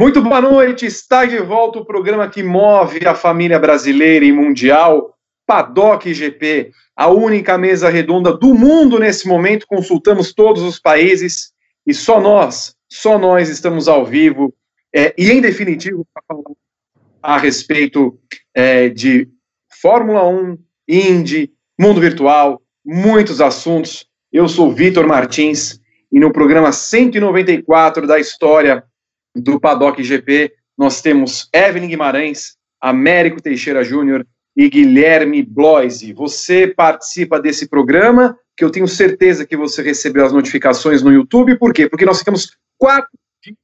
Muito boa noite, está de volta o programa que move a família brasileira e mundial, Paddock GP, a única mesa redonda do mundo nesse momento, consultamos todos os países e só nós estamos ao vivo e em definitivo para falar a respeito de Fórmula 1, Indy, mundo virtual, muitos assuntos. Eu sou Vitor Martins e no programa 194 da história do Paddock GP, nós temos Evelyn Guimarães, Américo Teixeira Júnior e Guilherme Bloise. Você participa desse programa, que eu tenho certeza que você recebeu as notificações no YouTube. Por quê? Porque nós ficamos 4 dias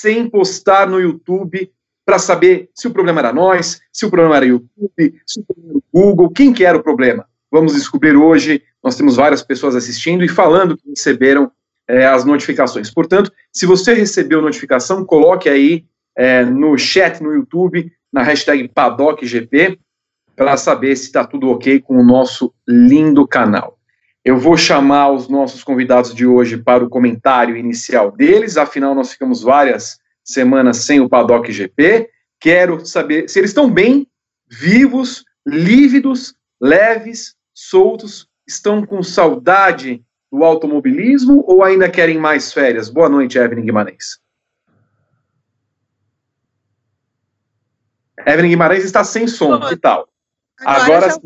sem postar no YouTube para saber se o problema era nós, se o problema era o YouTube, se o problema era o Google, quem que era o problema. Vamos descobrir hoje, nós temos várias pessoas assistindo e falando que receberam as notificações. Portanto, se você recebeu notificação, coloque aí no chat, no YouTube, na hashtag PaddockGP, para saber se está tudo ok com o nosso lindo canal. Eu vou chamar os nossos convidados de hoje para o comentário inicial deles, afinal nós ficamos várias semanas sem o Paddock GP. Quero saber se eles estão bem, vivos, lívidos, leves, soltos, estão com saudade do automobilismo ou ainda querem mais férias? Boa noite, Evelyn Guimarães. Evelyn Guimarães está sem som, que tal? Agora sim.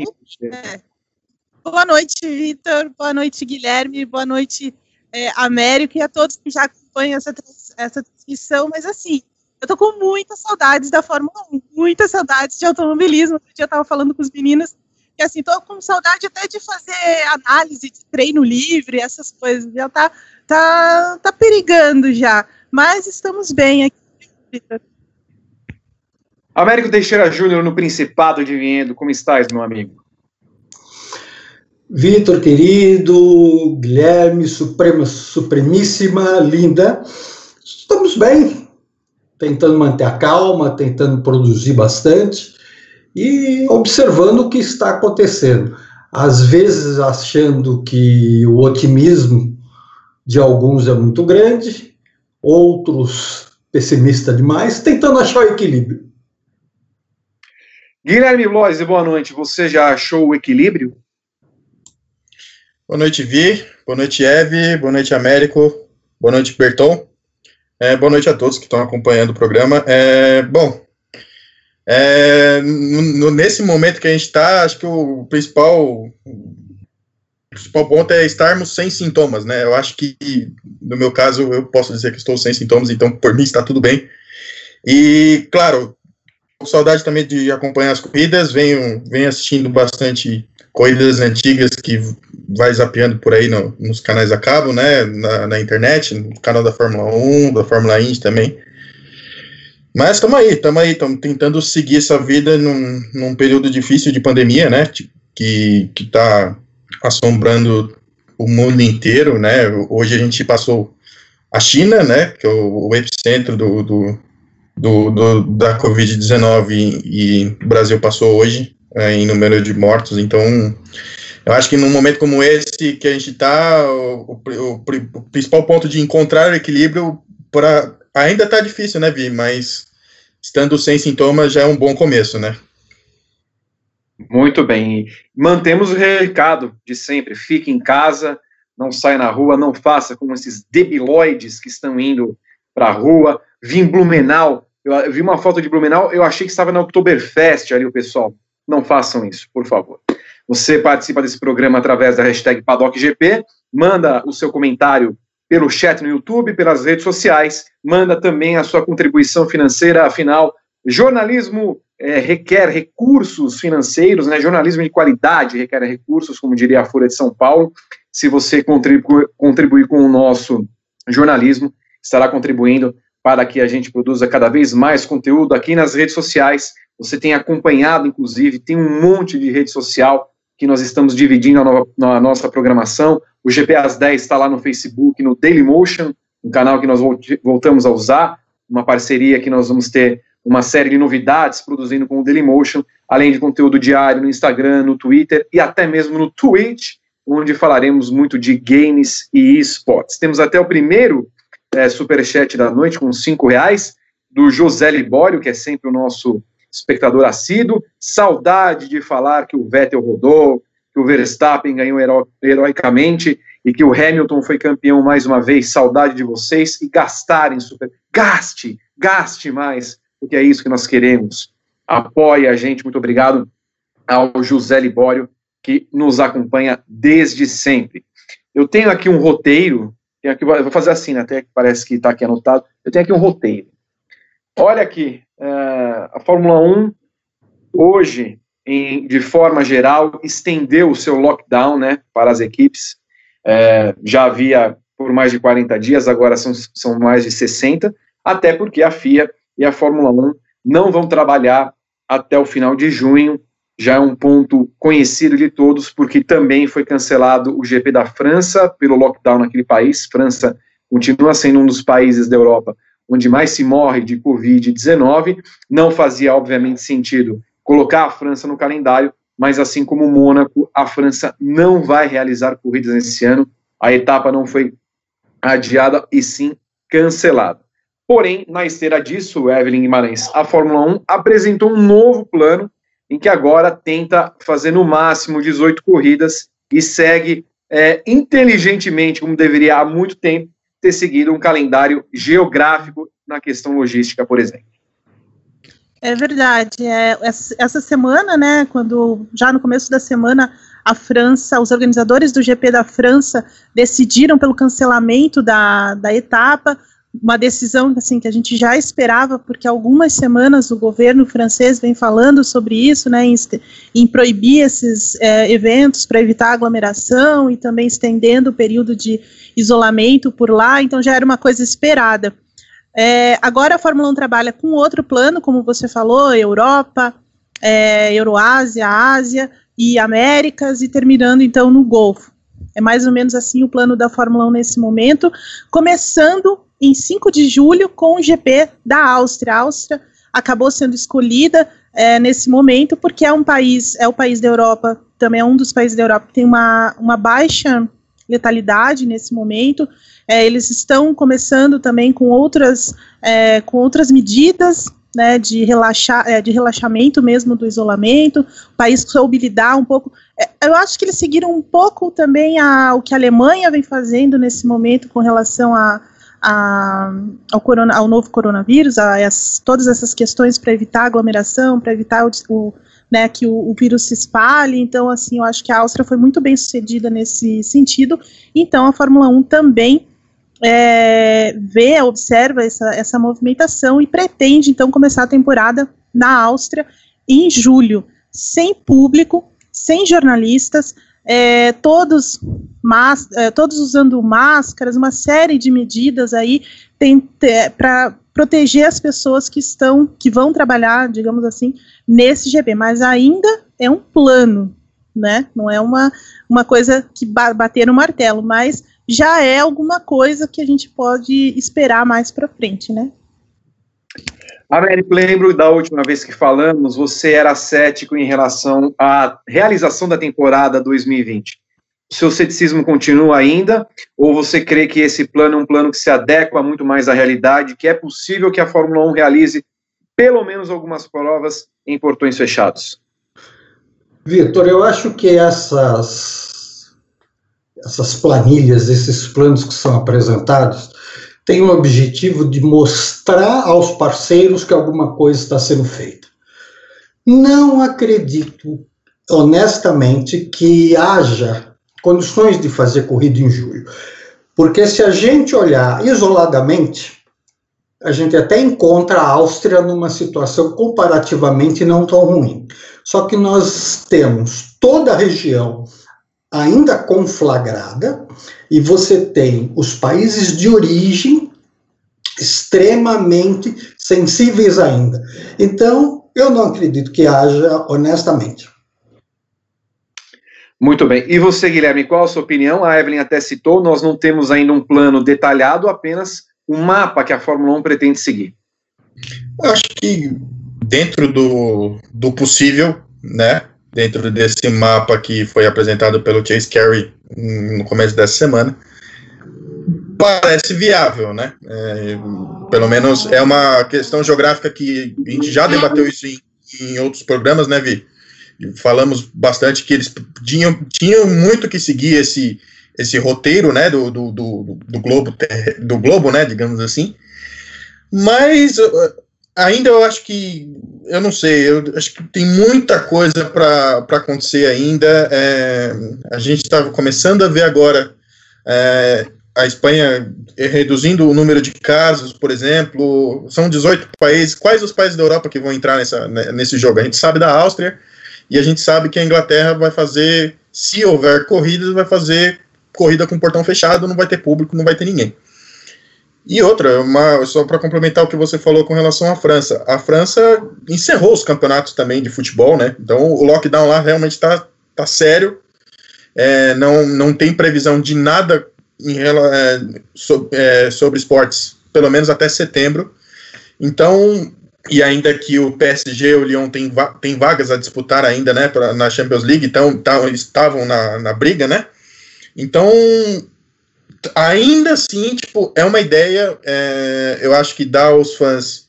Boa noite, Vitor, boa noite, Guilherme, boa noite, Américo, e a todos que já acompanham essa transmissão, mas assim, eu tô com muitas saudades da Fórmula 1, muitas saudades de automobilismo. Outro dia eu tava falando com os meninos, que assim, tô com saudade até de fazer análise de treino livre, essas coisas, já tá perigando já, mas estamos bem aqui. Américo Teixeira Júnior, no Principado de Vinhedo, como estás, meu amigo? Vitor, querido, Guilherme, supremíssima, linda, estamos bem, tentando manter a calma, tentando produzir bastante, e observando o que está acontecendo, às vezes achando que o otimismo de alguns é muito grande, outros pessimista demais, tentando achar o equilíbrio. Guilherme Bloise, boa noite, você já achou o equilíbrio? Boa noite, Vi, boa noite, Eve, boa noite, Américo, boa noite, Berton, boa noite a todos que estão acompanhando o programa. Nesse momento que a gente está, acho que o principal ponto é estarmos sem sintomas, né? Eu acho que, no meu caso, eu posso dizer que estou sem sintomas, então, por mim, está tudo bem. E, claro, com saudade também de acompanhar as corridas, venho assistindo bastante corridas antigas que vai zapeando por aí nos canais a cabo, né? Na internet, no canal da Fórmula 1, da Fórmula Indy também. Mas estamos tentando seguir essa vida num período difícil de pandemia, né, que está assombrando o mundo inteiro, né. Hoje a gente passou a China, né, que é o epicentro da Covid-19, e o Brasil passou hoje em número de mortos. Então, eu acho que num momento como esse que a gente está, o principal ponto de encontrar o equilíbrio para... Ainda tá difícil, né, Vi? Mas estando sem sintomas já é um bom começo, né? Muito bem. Mantemos o recado de sempre. Fique em casa, não saia na rua, não faça como esses debiloides que estão indo pra rua. Vi em Blumenau, eu vi uma foto de Blumenau, eu achei que estava na Oktoberfest ali o pessoal. Não façam isso, por favor. Você participa desse programa através da hashtag PaddockGP, manda o seu comentário pelo chat no YouTube, pelas redes sociais, manda também a sua contribuição financeira, afinal, jornalismo requer recursos financeiros, né? Jornalismo de qualidade requer recursos, como diria a Folha de São Paulo. Se você contribuir com o nosso jornalismo, estará contribuindo para que a gente produza cada vez mais conteúdo aqui nas redes sociais. Você tem acompanhado, inclusive, tem um monte de rede social que nós estamos dividindo na nossa programação. O GP às 10 está lá no Facebook, no Dailymotion, um canal que nós voltamos a usar, uma parceria que nós vamos ter uma série de novidades produzindo com o Dailymotion, além de conteúdo diário no Instagram, no Twitter e até mesmo no Twitch, onde falaremos muito de games e esportes. Temos até o primeiro superchat da noite, com R$5, do José Libório, que é sempre o nosso espectador assíduo. Saudade de falar que o Vettel rodou, que o Verstappen ganhou heroicamente e que o Hamilton foi campeão mais uma vez. Saudade de vocês e gastarem super. Gaste mais, porque é isso que nós queremos. Apoie a gente, muito obrigado ao José Libório, que nos acompanha desde sempre. Eu tenho aqui um roteiro, vou fazer assim, né, até que parece que está aqui anotado, eu tenho aqui um roteiro. Olha aqui, a Fórmula 1 hoje, de forma geral, estendeu o seu lockdown, né, para as equipes, já havia por mais de 40 dias, agora são mais de 60, até porque a FIA e a Fórmula 1 não vão trabalhar até o final de junho, já é um ponto conhecido de todos, porque também foi cancelado o GP da França pelo lockdown naquele país. França continua sendo um dos países da Europa onde mais se morre de Covid-19, não fazia, obviamente, sentido colocar a França no calendário, mas assim como o Mônaco, a França não vai realizar corridas nesse ano, a etapa não foi adiada e sim cancelada. Porém, na esteira disso, Evelyn Guimarães, a Fórmula 1 apresentou um novo plano em que agora tenta fazer no máximo 18 corridas e segue inteligentemente, como deveria há muito tempo, ter seguido um calendário geográfico na questão logística, por exemplo. É verdade. Essa semana, né, já no começo da semana, a França, os organizadores do GP da França decidiram pelo cancelamento da etapa, uma decisão assim, que a gente já esperava, porque há algumas semanas o governo francês vem falando sobre isso, né, em proibir esses eventos para evitar aglomeração e também estendendo o período de isolamento por lá, então já era uma coisa esperada. Agora a Fórmula 1 trabalha com outro plano, como você falou, Europa, Euroásia, Ásia e Américas, e terminando então no Golfo. É mais ou menos assim o plano da Fórmula 1 nesse momento, começando em 5 de julho, com o GP da Áustria. A Áustria acabou sendo escolhida nesse momento, porque é o país da Europa, também é um dos países da Europa que tem uma baixa letalidade nesse momento. Eles estão começando também com outras medidas, né, de relaxamento mesmo do isolamento, o país soube lidar um pouco. Eu acho que eles seguiram um pouco também o que a Alemanha vem fazendo nesse momento com relação ao novo coronavírus, todas essas questões para evitar aglomeração, para evitar que o vírus se espalhe. Então, assim, eu acho que a Áustria foi muito bem sucedida nesse sentido. Então, a Fórmula 1 também observa essa movimentação e pretende, então, começar a temporada na Áustria em julho, sem público, sem jornalistas, todos usando máscaras, uma série de medidas aí para proteger as pessoas que vão trabalhar, digamos assim, nesse GP, mas ainda é um plano, né, não é uma coisa que bater no martelo, mas já é alguma coisa que a gente pode esperar mais para frente, né. Américo, lembro da última vez que falamos, você era cético em relação à realização da temporada 2020. O seu ceticismo continua ainda, ou você crê que esse plano é um plano que se adequa muito mais à realidade, que é possível que a Fórmula 1 realize pelo menos algumas provas em portões fechados? Vitor, eu acho que essas planilhas, esses planos que são apresentados, tem o objetivo de mostrar aos parceiros que alguma coisa está sendo feita. Não acredito, honestamente, que haja condições de fazer corrida em julho. Porque se a gente olhar isoladamente, a gente até encontra a Áustria numa situação comparativamente não tão ruim. Só que nós temos toda a região ainda conflagrada, e você tem os países de origem extremamente sensíveis ainda. Então, eu não acredito que haja, honestamente. Muito bem. E você, Guilherme, qual a sua opinião? A Evelyn até citou, nós não temos ainda um plano detalhado, apenas um mapa que a Fórmula 1 pretende seguir. Eu acho que dentro do possível, né, dentro desse mapa que foi apresentado pelo Chase Carey no começo dessa semana, parece viável, né? Pelo menos é uma questão geográfica que a gente já debateu isso em outros programas, né, Vi? Falamos bastante que eles tinham muito que seguir esse roteiro, né, do globo, né, digamos assim. Mas ainda eu acho que, eu não sei, eu acho que tem muita coisa para acontecer ainda. A gente estava começando a ver agora a Espanha reduzindo o número de casos, por exemplo. São 18 países. Quais os países da Europa que vão entrar nesse jogo? A gente sabe da Áustria e a gente sabe que a Inglaterra vai fazer, se houver corridas, vai fazer corrida com portão fechado, não vai ter público, não vai ter ninguém. E outra, só para complementar o que você falou com relação à França. A França encerrou os campeonatos também de futebol, né? Então o lockdown lá realmente está sério. Não tem previsão de nada sobre esportes, pelo menos até setembro. Então, e ainda que o PSG e o Lyon tem vagas a disputar ainda, né, na Champions League, então eles estavam na briga, né? Então, ainda assim, tipo, é uma ideia, eu acho que dá aos fãs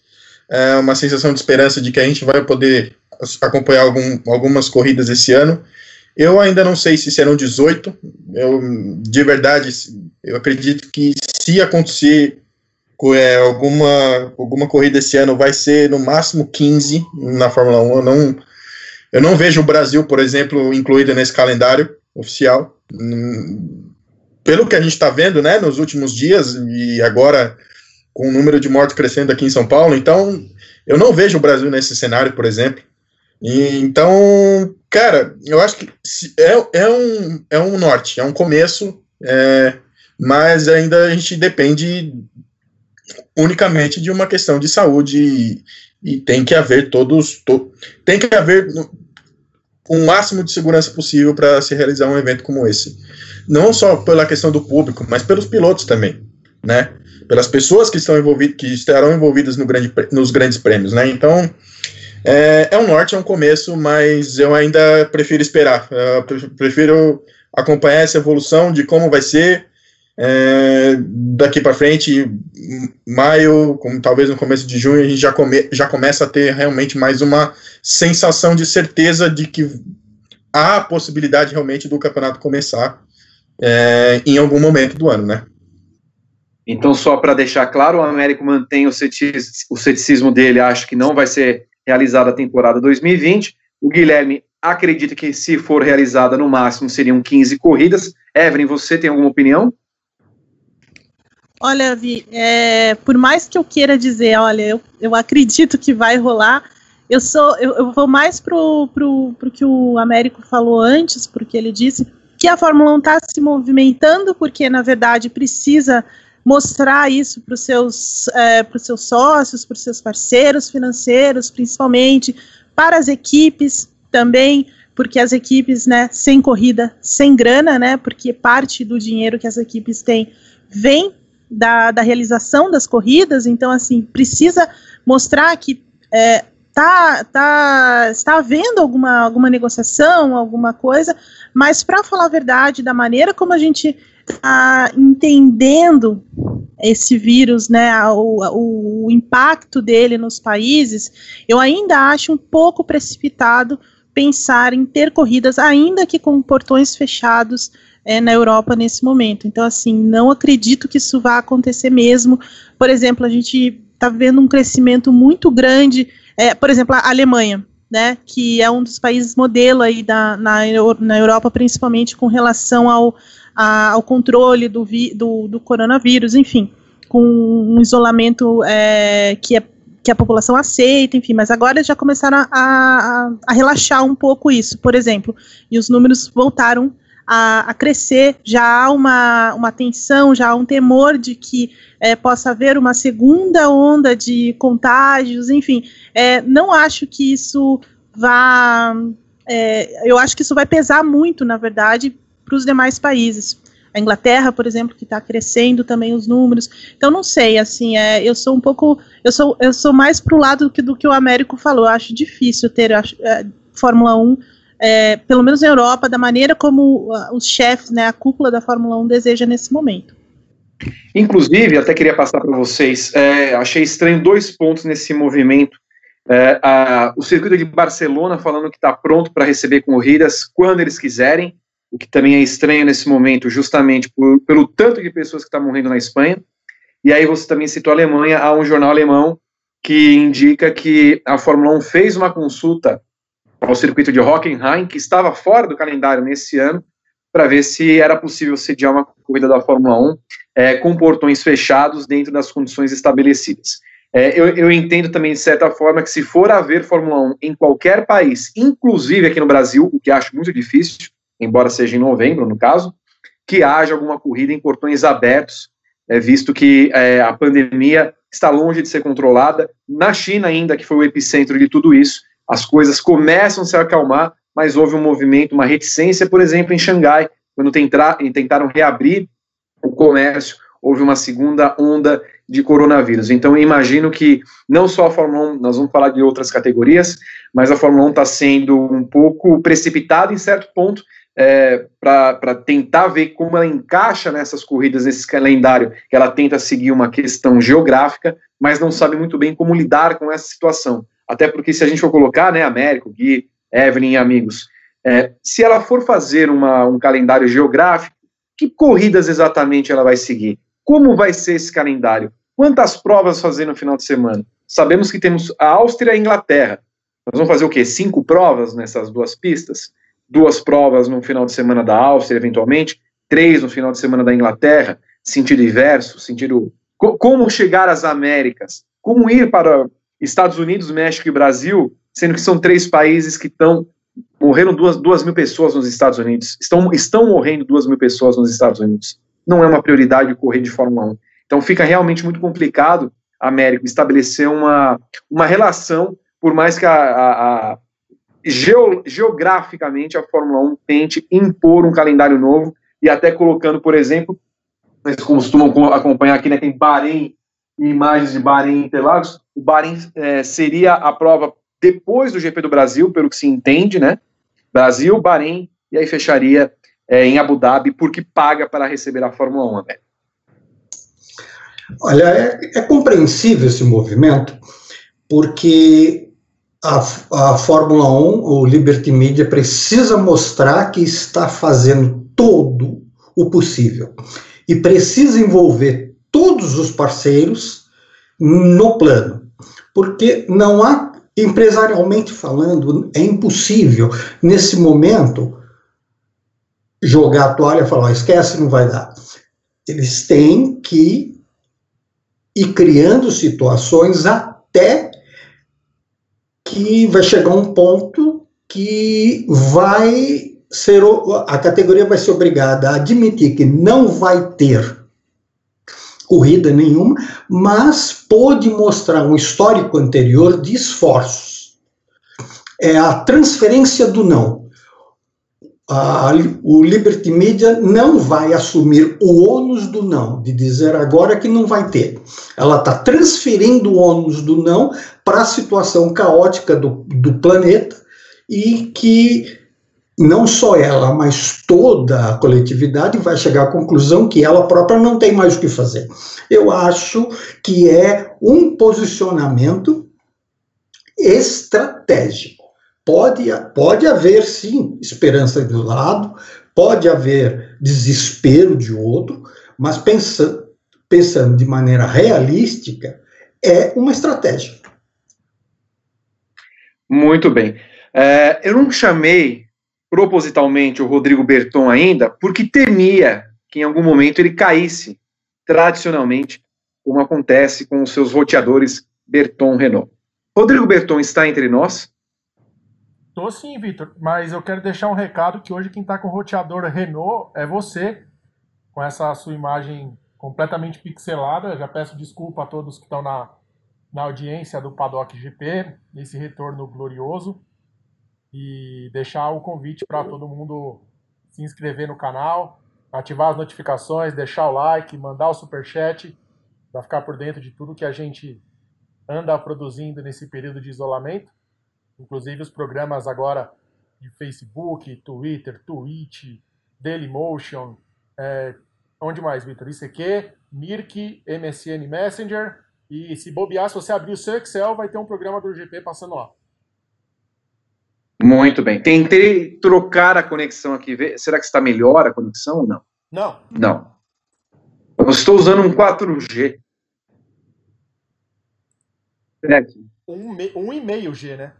uma sensação de esperança de que a gente vai poder acompanhar algumas corridas esse ano. Eu ainda não sei se serão 18, de verdade, eu acredito que se acontecer alguma corrida esse ano, vai ser no máximo 15 na Fórmula 1, eu não vejo o Brasil, por exemplo, incluído nesse calendário oficial. Pelo que a gente está vendo, né, nos últimos dias, e agora com o número de mortes crescendo aqui em São Paulo, então eu não vejo o Brasil nesse cenário, por exemplo. E, então, cara, eu acho que é um norte, é um começo, mas ainda a gente depende unicamente de uma questão de saúde e tem que haver tem que haver o máximo de segurança possível para se realizar um evento como esse. Não só pela questão do público, mas pelos pilotos também, né? Pelas pessoas que estão envolvidas, que estarão envolvidas nos grandes prêmios, né? Então, é um norte, é um começo, mas eu ainda prefiro esperar. Eu prefiro acompanhar essa evolução de como vai ser daqui para frente, maio, talvez no começo de junho, a gente já começa a ter realmente mais uma sensação de certeza de que há a possibilidade realmente do campeonato começar em algum momento do ano, né? Então, só para deixar claro, o Américo mantém o ceticismo dele, acho que não vai ser realizada a temporada 2020. O Guilherme acredita que, se for realizada, no máximo seriam 15 corridas. Evelyn, você tem alguma opinião? Olha, Vi, por mais que eu queira dizer, olha, eu acredito que vai rolar, eu vou mais pro que o Américo falou antes, porque ele disse que a Fórmula 1 está se movimentando, porque, na verdade, precisa mostrar isso para os seus sócios, para os seus parceiros financeiros, principalmente, para as equipes também, porque as equipes, né, sem corrida, sem grana, né, porque parte do dinheiro que as equipes têm vem da realização das corridas. Então, assim, precisa mostrar que está havendo alguma negociação, alguma coisa, mas, para falar a verdade, da maneira como a gente está entendendo esse vírus, né, o impacto dele nos países, eu ainda acho um pouco precipitado pensar em ter corridas, ainda que com portões fechados, na Europa nesse momento. Então, assim, não acredito que isso vá acontecer mesmo. Por exemplo, a gente está vendo um crescimento muito grande, por exemplo, a Alemanha, né, que é um dos países modelo aí na Europa, principalmente com relação ao controle do coronavírus, enfim, com um isolamento que a população aceita, enfim, mas agora já começaram a relaxar um pouco isso, por exemplo, e os números voltaram a crescer. Já há uma tensão, já há um temor de que possa haver uma segunda onda de contágios, enfim, não acho que isso vá, eu acho que isso vai pesar muito, na verdade, para os demais países. A Inglaterra, por exemplo, que está crescendo também os números. Então, não sei, assim, eu sou um pouco, eu sou mais para o lado do que o Américo falou. Eu acho difícil ter Fórmula 1, pelo menos na Europa, da maneira como os chefes, né, a cúpula da Fórmula 1 deseja nesse momento. Inclusive, até queria passar para vocês, achei estranho dois pontos nesse movimento. O circuito de Barcelona falando que está pronto para receber corridas quando eles quiserem, o que também é estranho nesse momento, justamente pelo tanto de pessoas que estão morrendo na Espanha. E aí você também citou a Alemanha, há um jornal alemão que indica que a Fórmula 1 fez uma consulta ao circuito de Hockenheim, que estava fora do calendário nesse ano, para ver se era possível sediar uma corrida da Fórmula 1 com portões fechados dentro das condições estabelecidas. Eu entendo também, de certa forma, que se for haver Fórmula 1 em qualquer país, inclusive aqui no Brasil, o que acho muito difícil, embora seja em novembro, no caso, que haja alguma corrida em portões abertos, visto que a pandemia está longe de ser controlada. Na China ainda, que foi o epicentro de tudo isso, as coisas começam a se acalmar, mas houve um movimento, uma reticência, por exemplo, em Xangai, quando tentaram reabrir o comércio, houve uma segunda onda de coronavírus. Então, eu imagino que não só a Fórmula 1, nós vamos falar de outras categorias, mas a Fórmula 1 está sendo um pouco precipitada em certo ponto, para tentar ver como ela encaixa nessas corridas, nesse calendário, que ela tenta seguir uma questão geográfica, mas não sabe muito bem como lidar com essa situação. Até porque, se a gente for colocar, Américo, Gui, Evelyn e amigos, se ela for fazer um calendário geográfico, que corridas exatamente ela vai seguir? Como vai ser esse calendário? Quantas provas fazer no final de semana? Sabemos que temos a Áustria e a Inglaterra. Nós vamos fazer o quê? 5 provas nessas duas pistas? 2 provas no final de semana da Áustria, eventualmente, 3 no final de semana da Inglaterra, sentido inverso, sentido... Como chegar às Américas? Como ir para Estados Unidos, México e Brasil, sendo que são 3 países que estão... Morreram 2.000 pessoas nos Estados Unidos. Estão morrendo 2.000 pessoas nos Estados Unidos. Não é uma prioridade correr de Fórmula 1. Então fica realmente muito complicado, Américo, estabelecer uma relação, por mais que geograficamente a Fórmula 1 tente impor um calendário novo, e até colocando, por exemplo, eles costumam acompanhar aqui, tem Bahrein, imagens de Bahrein e Interlagos. O Bahrein seria a prova depois do GP do Brasil, pelo que se entende, Brasil, Bahrein, e aí fecharia em Abu Dhabi, porque paga para receber a Fórmula 1, né? Olha, é compreensível esse movimento, porque a Fórmula 1, o Liberty Media, precisa mostrar que está fazendo todo o possível e precisa envolver todos os parceiros no plano, porque não há, empresarialmente falando, é impossível nesse momento jogar a toalha e falar, esquece, não vai dar. Eles têm que ir criando situações até que vai chegar um ponto que vai ser, a categoria vai ser obrigada a admitir que não vai ter corrida nenhuma, mas pôde mostrar um histórico anterior de esforços. É a transferência do não. O Liberty Media não vai assumir o ônus do não, de dizer agora que não vai ter. Ela está transferindo o ônus do não para a situação caótica do planeta, e que não só ela, mas toda a coletividade vai chegar à conclusão que ela própria não tem mais o que fazer. Eu acho que é um posicionamento estratégico. Pode haver, sim, esperança de um lado, pode haver desespero de outro, mas pensando de maneira realística, é uma estratégia. Muito bem. Eu não chamei propositalmente o Rodrigo Berton ainda, porque temia que em algum momento ele caísse, tradicionalmente, como acontece com os seus roteadores Berton Renault. Rodrigo Berton está entre nós? Tô sim, Vitor, mas eu quero deixar um recado que hoje quem está com o roteador Renault é você, com essa sua imagem completamente pixelada. Eu já peço desculpa a todos que estão na audiência do Paddock GP, nesse retorno glorioso, e deixar o convite para todo mundo se inscrever no canal, ativar as notificações, deixar o like, mandar o superchat, para ficar por dentro de tudo que a gente anda produzindo nesse período de isolamento. Inclusive os programas agora de Facebook, Twitter, Twitch, Dailymotion, onde mais, Vitor? ICQ, Mirk, MSN Messenger. E se bobear, se você abrir o seu Excel, vai ter um programa do GP passando lá. Muito bem. Tentei trocar a conexão aqui. Será que está melhor a conexão ou não? Não. Não. Eu estou usando um 4G. Um 1,5G, né?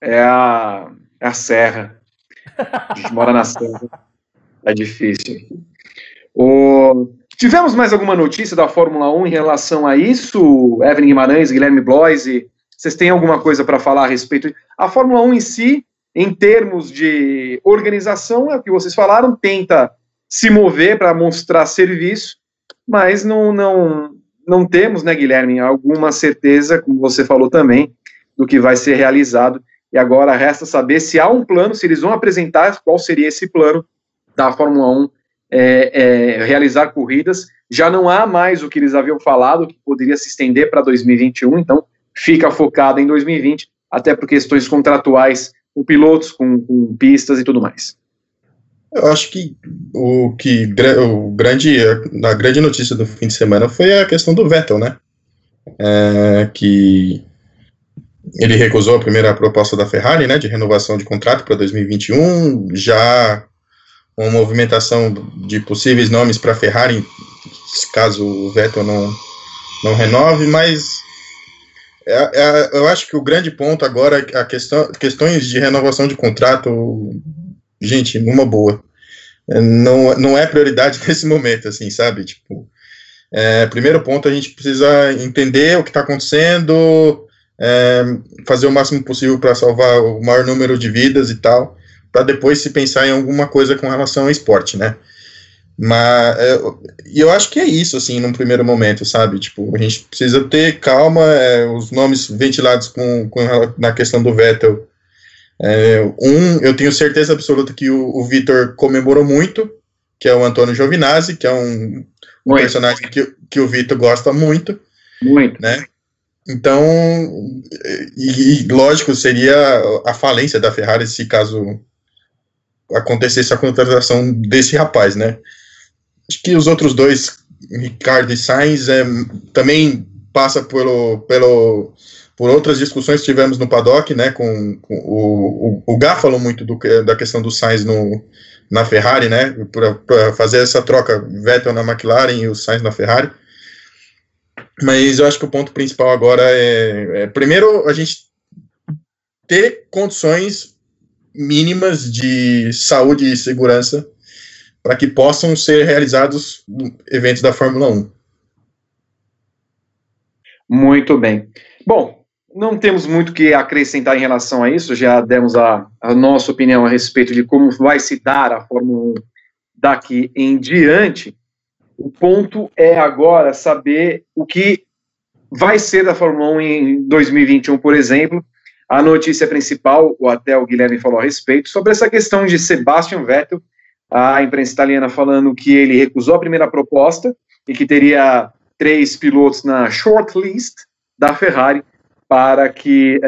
É a serra. A gente mora na serra. É difícil. Tivemos mais alguma notícia da Fórmula 1 em relação a isso? Evelyn Guimarães, Guilherme Bloise, vocês têm alguma coisa para falar a respeito? A Fórmula 1 em si, em termos de organização, é o que vocês falaram, tenta se mover para mostrar serviço, mas não temos, né, Guilherme, alguma certeza, como você falou também, do que vai ser realizado. E agora resta saber se há um plano, se eles vão apresentar qual seria esse plano da Fórmula 1 realizar corridas. Já não há mais o que eles haviam falado, que poderia se estender para 2021, então fica focado em 2020, até por questões contratuais com pilotos, com pistas e tudo mais. Eu acho que a grande notícia do fim de semana foi a questão do Vettel, né? Que ele recusou a primeira proposta da Ferrari, né, de renovação de contrato para 2021, já uma movimentação de possíveis nomes para a Ferrari, caso o Vettel não renove, mas eu acho que o grande ponto agora é questões de renovação de contrato, gente, numa boa. Não é prioridade nesse momento, assim, sabe? Tipo, primeiro ponto, a gente precisa entender o que está acontecendo, fazer o máximo possível para salvar o maior número de vidas e tal, para depois se pensar em alguma coisa com relação ao esporte, né? Mas eu acho que é isso, assim, num primeiro momento, sabe? Tipo, a gente precisa ter calma, os nomes ventilados na questão do Vettel. Eu tenho certeza absoluta que o Vitor comemorou muito, que é o Antonio Giovinazzi, que é um personagem que o Vitor gosta muito. Muito. Né? Então, lógico, seria a falência da Ferrari se caso acontecesse a contratação desse rapaz, né? Acho que os outros dois, Ricciardo e Sainz, também passa por outras discussões que tivemos no paddock, né, com o Gá falou muito da questão do Sainz na Ferrari, né, para fazer essa troca, Vettel na McLaren e o Sainz na Ferrari, mas eu acho que o ponto principal agora é primeiro, a gente ter condições mínimas de saúde e segurança para que possam ser realizados eventos da Fórmula 1. Muito bem. Bom, não temos muito o que acrescentar em relação a isso, já demos a nossa opinião a respeito de como vai se dar a Fórmula 1 daqui em diante. O ponto é agora saber o que vai ser da Fórmula 1 em 2021, por exemplo. A notícia principal, ou até o Guilherme falou a respeito, sobre essa questão de Sebastian Vettel, a imprensa italiana falando que ele recusou a primeira proposta e que teria 3 pilotos na shortlist da Ferrari, para que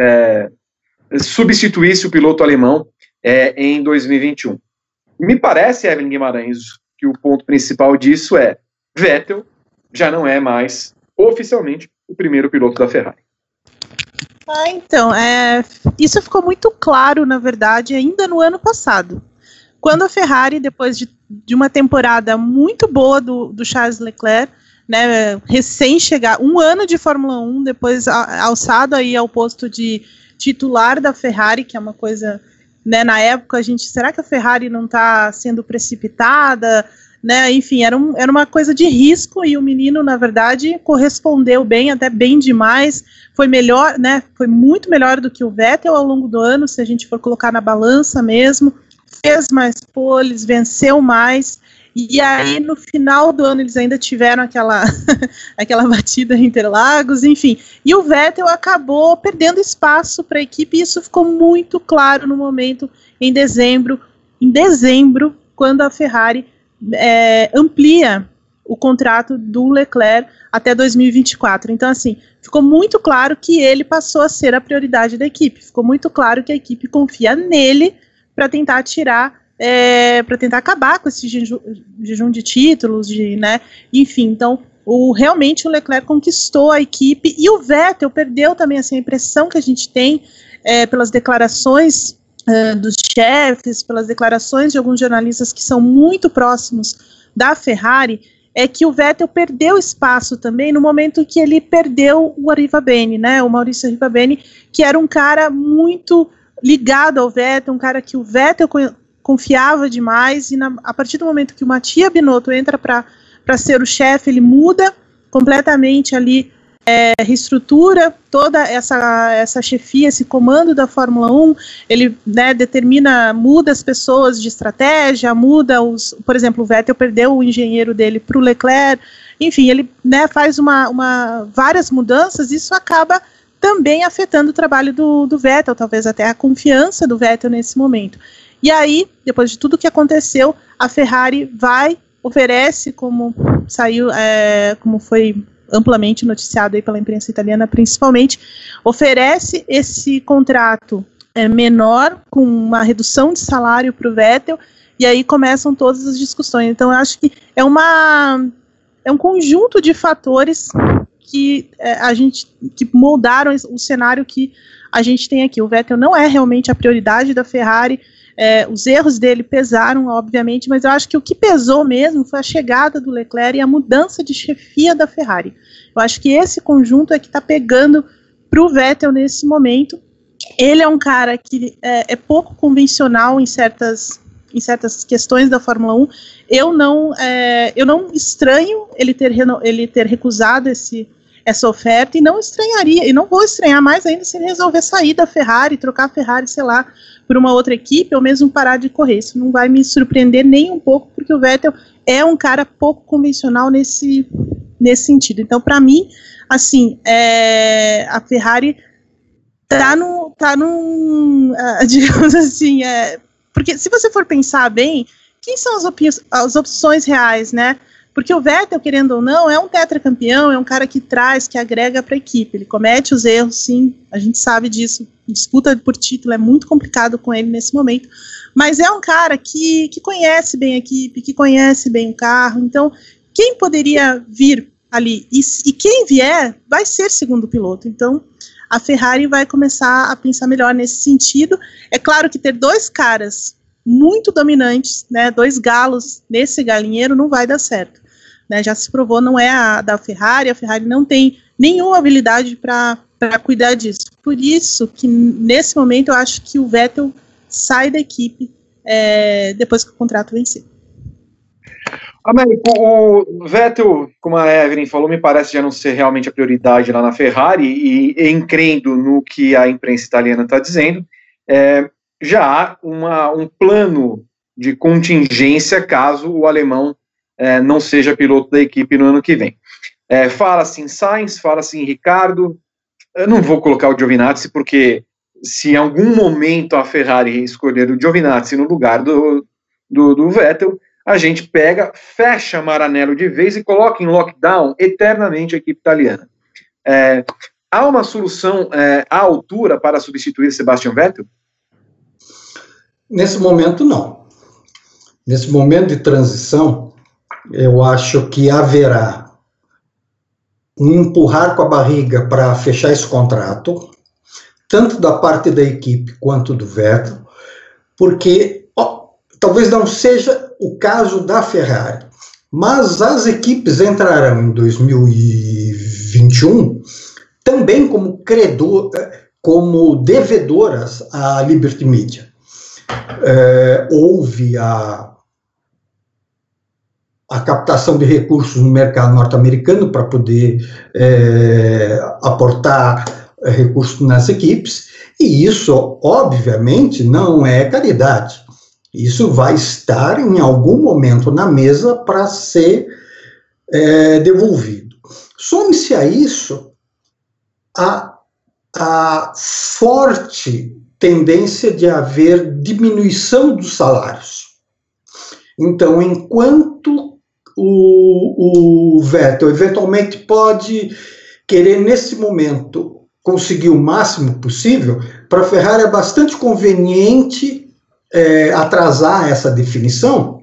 substituísse o piloto alemão em 2021. Me parece, Evelyn Guimarães, que o ponto principal disso é Vettel já não é mais, oficialmente, o primeiro piloto da Ferrari. Então, isso ficou muito claro, na verdade, ainda no ano passado, quando a Ferrari, depois de uma temporada muito boa do Charles Leclerc, né, recém chegar, um ano de Fórmula 1, depois alçado aí ao posto de titular da Ferrari, que é uma coisa, né, na época a gente, será que a Ferrari não está sendo precipitada, né, enfim, era uma coisa de risco, e o menino, na verdade, correspondeu bem, até bem demais, foi melhor, né, foi muito melhor do que o Vettel ao longo do ano, se a gente for colocar na balança mesmo, fez mais poles, venceu mais. E aí, no final do ano, eles ainda tiveram aquela batida em Interlagos, enfim. E o Vettel acabou perdendo espaço para a equipe, e isso ficou muito claro no momento, em dezembro, quando a Ferrari amplia o contrato do Leclerc até 2024. Então, assim, ficou muito claro que ele passou a ser a prioridade da equipe. Ficou muito claro que a equipe confia nele para tentar tirar para tentar acabar com esse jejum de títulos, enfim, então realmente o Leclerc conquistou a equipe, e o Vettel perdeu também, assim, a impressão que a gente tem pelas declarações dos chefes, pelas declarações de alguns jornalistas que são muito próximos da Ferrari, é que o Vettel perdeu espaço também no momento que ele perdeu o Arrivabene, o Maurício Arrivabene, que era um cara muito ligado ao Vettel, um cara que o Vettel confiava demais, e a partir do momento que o Mattia Binotto entra para ser o chefe, ele muda completamente ali, reestrutura toda essa chefia, esse comando da Fórmula 1, ele muda as pessoas de estratégia, muda por exemplo, o Vettel perdeu o engenheiro dele para o Leclerc, enfim, ele faz várias mudanças, isso acaba também afetando o trabalho do Vettel, talvez até a confiança do Vettel nesse momento. E aí, depois de tudo que aconteceu, a Ferrari oferece, como saiu, como foi amplamente noticiado aí pela imprensa italiana principalmente, oferece esse contrato menor, com uma redução de salário para o Vettel, e aí começam todas as discussões. Então eu acho que é um conjunto de fatores que que moldaram o cenário que a gente tem aqui. O Vettel não é realmente a prioridade da Ferrari, os erros dele pesaram, obviamente, mas eu acho que o que pesou mesmo foi a chegada do Leclerc e a mudança de chefia da Ferrari. Eu acho que esse conjunto é que está pegando para o Vettel nesse momento. Ele é um cara que é pouco convencional em certas questões da Fórmula 1. Eu não estranho ele ter recusado essa oferta, e não estranharia, e não vou estranhar mais ainda se ele resolver sair da Ferrari, trocar a Ferrari, sei lá, por uma outra equipe, ou mesmo parar de correr. Isso não vai me surpreender nem um pouco, porque o Vettel é um cara pouco convencional nesse sentido. Então, para mim, assim, a Ferrari digamos assim, porque se você for pensar bem, quem são as opções reais, Porque o Vettel, querendo ou não, é um tetracampeão, é um cara que traz, que agrega para a equipe. Ele comete os erros, sim, a gente sabe disso. Disputa por título é muito complicado com ele nesse momento. Mas é um cara que conhece bem a equipe, que conhece bem o carro. Então, quem poderia vir ali? E quem vier vai ser segundo piloto. Então, a Ferrari vai começar a pensar melhor nesse sentido. É claro que ter dois caras muito dominantes, dois galos nesse galinheiro não vai dar certo. Já se provou, não é da Ferrari, a Ferrari não tem nenhuma habilidade para cuidar disso. Por isso que, nesse momento, eu acho que o Vettel sai da equipe depois que o contrato vencer. Américo, o Vettel, como a Evelyn falou, me parece já não ser realmente a prioridade lá na Ferrari, e encrendo no que a imprensa italiana está dizendo, já há um plano de contingência caso o alemão não seja piloto da equipe no ano que vem. Fala-se em Sainz, fala-se em Ricciardo. Eu não vou colocar o Giovinazzi, porque se em algum momento a Ferrari escolher o Giovinazzi no lugar do Vettel, a gente fecha Maranello de vez e coloca em lockdown eternamente a equipe italiana. Há uma solução à altura para substituir Sebastian Vettel? Nesse momento, não. Nesse momento de transição, eu acho que haverá um empurrar com a barriga para fechar esse contrato, tanto da parte da equipe quanto do Vettel, porque talvez não seja o caso da Ferrari, mas as equipes entrarão em 2021 também como devedoras à Liberty Media. Houve a captação de recursos no mercado norte-americano para poder aportar recursos nas equipes, e isso, obviamente, não é caridade. Isso vai estar, em algum momento, na mesa para ser devolvido. Some-se a isso a forte tendência de haver diminuição dos salários. Então, enquanto o Vettel eventualmente pode querer, nesse momento, conseguir o máximo possível, para a Ferrari é bastante conveniente atrasar essa definição?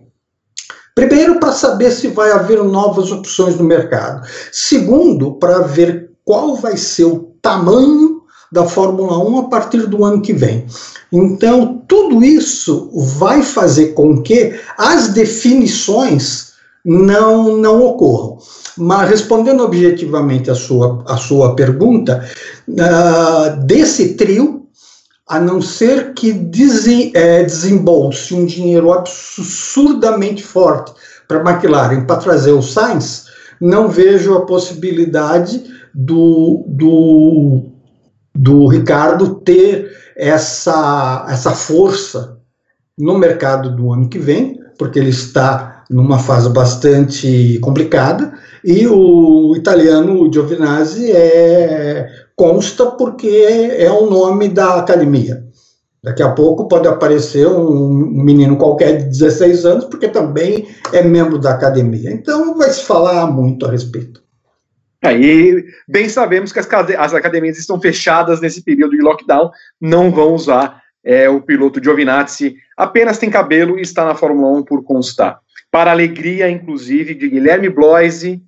Primeiro, para saber se vai haver novas opções no mercado. Segundo, para ver qual vai ser o tamanho da Fórmula 1 a partir do ano que vem. Então, tudo isso vai fazer com que as definições não ocorram. Mas, respondendo objetivamente a sua pergunta, desse trio, a não ser que desembolse um dinheiro absurdamente forte para a McLaren para trazer o Sainz, não vejo a possibilidade do Ricardo ter essa força no mercado do ano que vem, porque ele está numa fase bastante complicada, e o italiano, o Giovinazzi, consta porque é o nome da academia. Daqui a pouco pode aparecer um menino qualquer de 16 anos, porque também é membro da academia. Então vai se falar muito a respeito. Aí, bem sabemos que as academias estão fechadas nesse período de lockdown, não vão usar o piloto Giovinazzi, apenas tem cabelo e está na Fórmula 1 por constar. Para a alegria, inclusive, de Guilherme Bloise,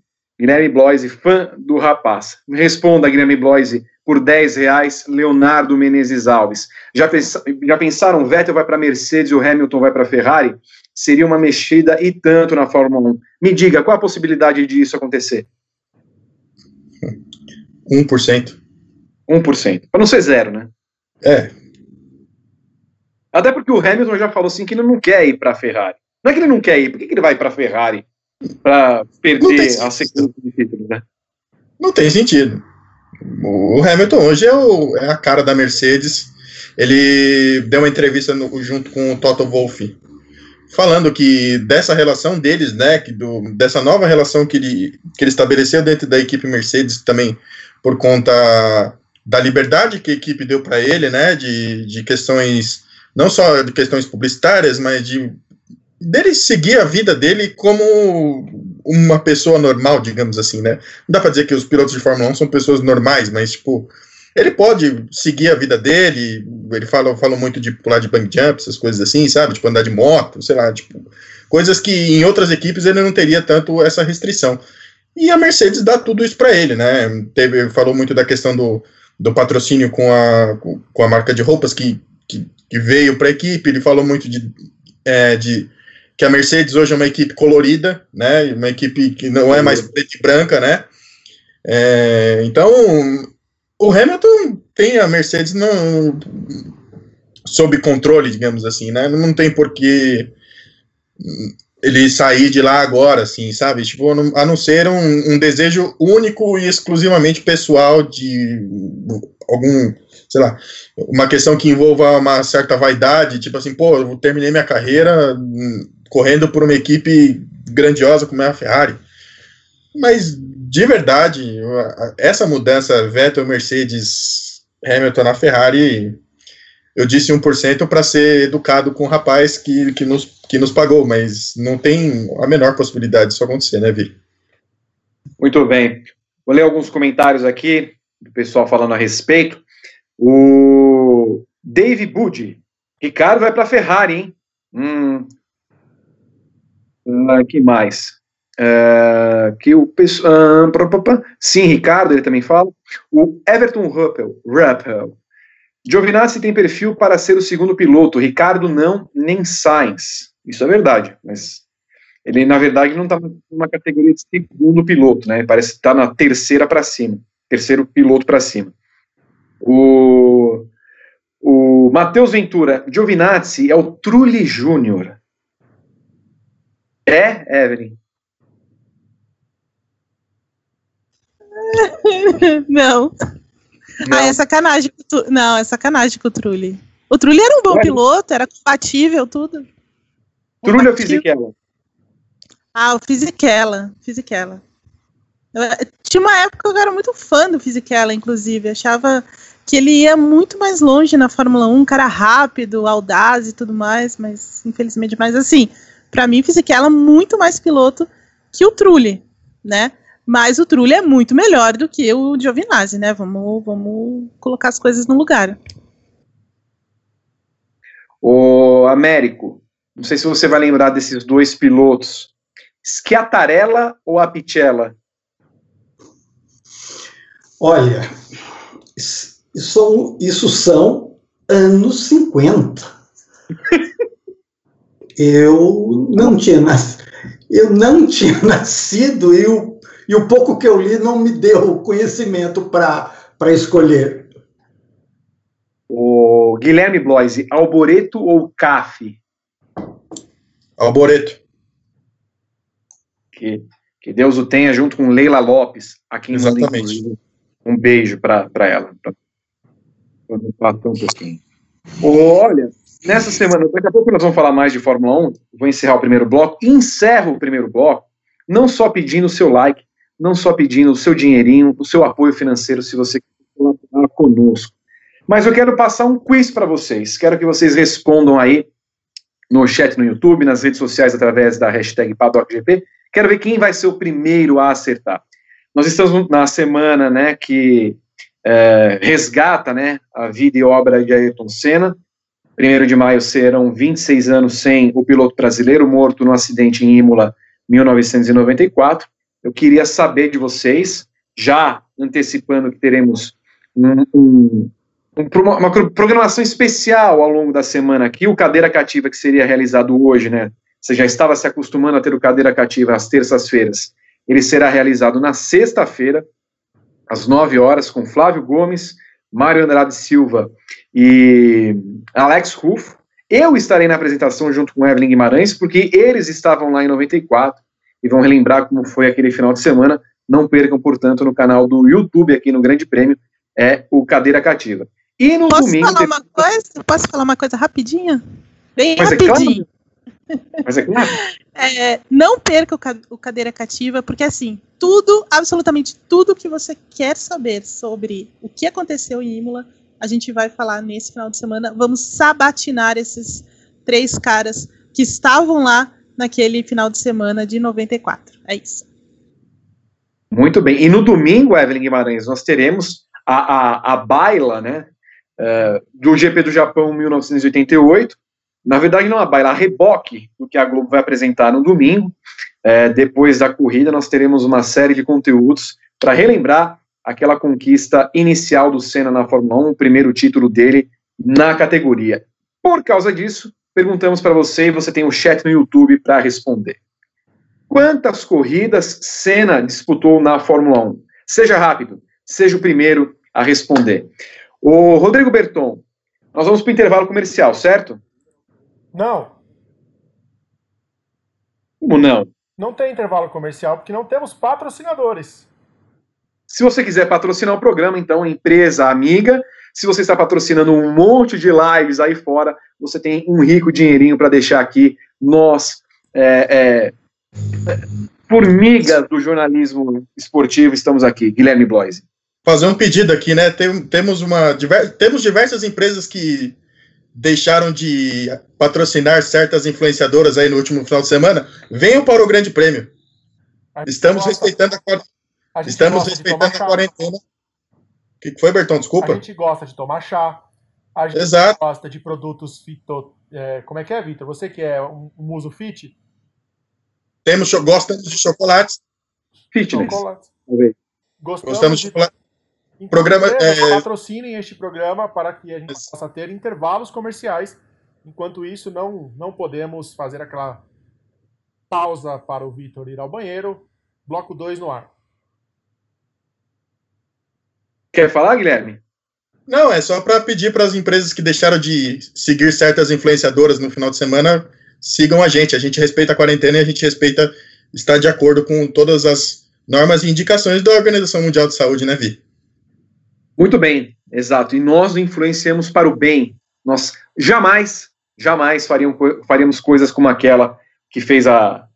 fã do rapaz. Responda, Guilherme Bloise, por R$10, Leonardo Menezes Alves. Já pensaram, Vettel vai para a Mercedes e o Hamilton vai para a Ferrari? Seria uma mexida e tanto na Fórmula 1. Me diga, qual a possibilidade disso acontecer? 1%. 1%. Para não ser zero, né? É. Até porque o Hamilton já falou assim que ele não quer ir para a Ferrari. Não é que ele não quer ir, por que ele vai para a Ferrari? Para perder a sequência de títulos, né? Não tem sentido. O Hamilton hoje é a cara da Mercedes. Ele deu uma entrevista junto com o Toto Wolff, falando que dessa relação deles, né, dessa nova relação que ele estabeleceu dentro da equipe Mercedes também, por conta da liberdade que a equipe deu para ele, né, de questões, não só de questões publicitárias, mas dele seguir a vida dele como uma pessoa normal, digamos assim, né? Não dá pra dizer que os pilotos de Fórmula 1 são pessoas normais, mas, tipo, ele pode seguir a vida dele, ele fala muito de pular de bang jump, essas coisas assim, sabe? Tipo, andar de moto, sei lá, tipo, coisas que em outras equipes ele não teria tanto essa restrição. E a Mercedes dá tudo isso pra ele, né? Falou muito da questão do patrocínio com a marca de roupas que veio pra equipe, ele falou muito de que a Mercedes hoje é uma equipe colorida, né, uma equipe que não é mais preta e branca, né, então o Hamilton tem a Mercedes sob controle, digamos assim, né, não tem por que ele sair de lá agora, assim, sabe, tipo, a não ser um desejo único e exclusivamente pessoal de algum, sei lá, uma questão que envolva uma certa vaidade, tipo assim, pô, eu terminei minha carreira correndo por uma equipe grandiosa como é a Ferrari. Mas, de verdade, essa mudança Vettel, Mercedes, Hamilton na Ferrari, eu disse 1% para ser educado com o rapaz que nos pagou, mas não tem a menor possibilidade disso acontecer, né, Vi? Muito bem. Vou ler alguns comentários aqui, do pessoal falando a respeito. O Dave Budi, Ricardo vai para a Ferrari, hein? Que mais? Sim, Ricardo, ele também fala. O Everton Ruppel. Giovinazzi tem perfil para ser o segundo piloto. Ricardo não, nem Sainz. Isso é verdade, mas ele, na verdade, não está numa categoria de segundo piloto, né? Parece que está na terceira para cima. Terceiro piloto para cima. O Matheus Ventura, Giovinazzi é o Trulli Júnior. É, Evelyn? Não. Ah, é sacanagem. Não, é sacanagem com o Trulli. O Trulli era um bom piloto, era compatível, tudo. Trulli ou Fisichella? Ah, o Fisichella. Tinha uma época que eu era muito fã do Fisichella, inclusive. Achava que ele ia muito mais longe na Fórmula 1, um cara rápido, audaz e tudo mais, mas infelizmente, mas assim, pra mim, Fisichella é muito mais piloto que o Trulli, né? Mas o Trulli é muito melhor do que o Giovinazzi, né? Vamos colocar as coisas no lugar. Ô, Américo, não sei se você vai lembrar desses dois pilotos. Schiattarella ou Apicella? Olha, isso são anos 50. Eu não tinha nascido e o pouco que eu li não me deu conhecimento para escolher. O Guilherme Bloise, Alboreto ou CAF? Alboreto. Que Deus o tenha junto com Leila Lopes, aqui em Exatamente. Um beijo para ela. Olha, nessa semana, daqui a pouco nós vamos falar mais de Fórmula 1, vou encerrar o primeiro bloco, encerro o primeiro bloco, não só pedindo o seu like, não só pedindo o seu dinheirinho, o seu apoio financeiro, se você quiser colaborar conosco. Mas eu quero passar um quiz para vocês, quero que vocês respondam aí no chat no YouTube, nas redes sociais através da hashtag Paddock GP. Quero ver quem vai ser o primeiro a acertar. Nós estamos na semana, né, que resgata, né, a vida e obra de Ayrton Senna. 1º de maio serão 26 anos sem o piloto brasileiro morto no acidente em Imola, 1994. Eu queria saber de vocês, já antecipando que teremos uma programação especial ao longo da semana aqui, o Cadeira Cativa que seria realizado hoje, né? Você já estava se acostumando a ter o Cadeira Cativa às terças-feiras. Ele será realizado na sexta-feira, às 9h, com Flávio Gomes, Mário Andrade Silva e Alex Ruffo. Eu estarei na apresentação junto com Evelyn Guimarães, porque eles estavam lá em 94 e vão relembrar como foi aquele final de semana. Não percam, portanto, no canal do YouTube, aqui no Grande Prêmio, é o Cadeira Cativa. E no domingo... Posso falar uma coisa rapidinha? Bem rapidinho. Mas é claro. Não perca o Cadeira Cativa, porque assim, tudo, absolutamente tudo que você quer saber sobre o que aconteceu em Imola, a gente vai falar nesse final de semana. Vamos sabatinar esses três caras que estavam lá naquele final de semana de 94. É isso. Muito bem. E no domingo, Evelyn Guimarães, nós teremos a baila, né, do GP do Japão 1988. Na verdade, não a baila, a reboque do que a Globo vai apresentar no domingo. Depois da corrida, nós teremos uma série de conteúdos para relembrar aquela conquista inicial do Senna na Fórmula 1, o primeiro título dele na categoria. Por causa disso, perguntamos para você, e você tem um chat no YouTube para responder. Quantas corridas Senna disputou na Fórmula 1? Seja rápido, seja o primeiro a responder. O Rodrigo Berton, nós vamos para o intervalo comercial, certo? Não. Como não? Não tem intervalo comercial, porque não temos patrocinadores. Se você quiser patrocinar o programa, então, empresa amiga, se você está patrocinando um monte de lives aí fora, você tem um rico dinheirinho para deixar aqui nós, formigas do jornalismo esportivo, estamos aqui. Guilherme Bloise. Fazer um pedido aqui, né? Temos diversas empresas que deixaram de patrocinar certas influenciadoras aí no último final de semana, venham para o Grande Prêmio. Estamos respeitando a quarentena. O que foi, Berton? Desculpa. A gente gosta de tomar chá, a gente Exato. Gosta de produtos fito... como é que é, Vitor? Você que é um muso fit? Gostamos de chocolates. Fitness. Gostamos de chocolates. Patrocinem este programa para que a gente possa ter intervalos comerciais. Enquanto isso, não podemos fazer aquela pausa para o Vitor ir ao banheiro. Bloco 2 no ar. Quer falar, Guilherme? Não, é só para pedir para as empresas que deixaram de seguir certas influenciadoras no final de semana, sigam a gente respeita a quarentena e a gente respeita estar de acordo com todas as normas e indicações da Organização Mundial de Saúde, né, Vi? Muito bem, exato. E nós influenciamos para o bem. Nós jamais faríamos coisas como aquela que fez a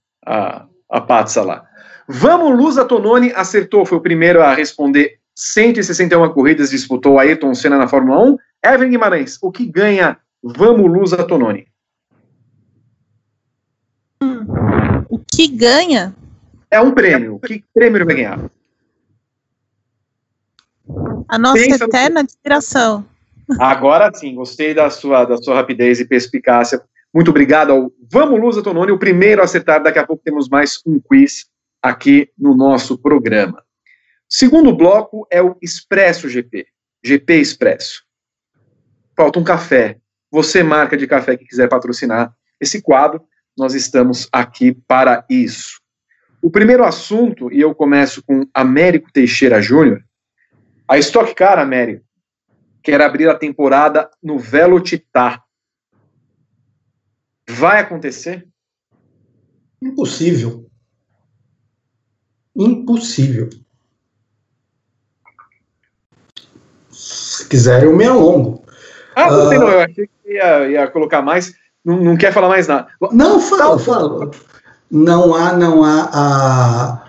Patsa lá. Vamos, Lusa Tononi acertou, foi o primeiro a responder. 161 corridas disputou Ayrton Senna na Fórmula 1. Evelyn Guimarães, o que ganha Vamos, Lusa Tononi? O que ganha? É um prêmio. Que prêmio vai ganhar? A nossa eterna admiração. Agora sim, gostei da sua rapidez e perspicácia. Muito obrigado ao Vamos Lusa Tononi, o primeiro a acertar. Daqui a pouco temos mais um quiz aqui no nosso programa. Segundo bloco é o Expresso GP, GP Expresso. Falta um café. Você, marca de café que quiser patrocinar esse quadro, nós estamos aqui para isso. O primeiro assunto, e eu começo com Américo Teixeira Júnior, a Stock Car, Américo, quer abrir a temporada no Velocitar. Vai acontecer? Impossível. Impossível. Se quiser, eu me alongo. Ah, você não, eu achei que ia colocar mais. Não quer falar mais nada. Não, fala.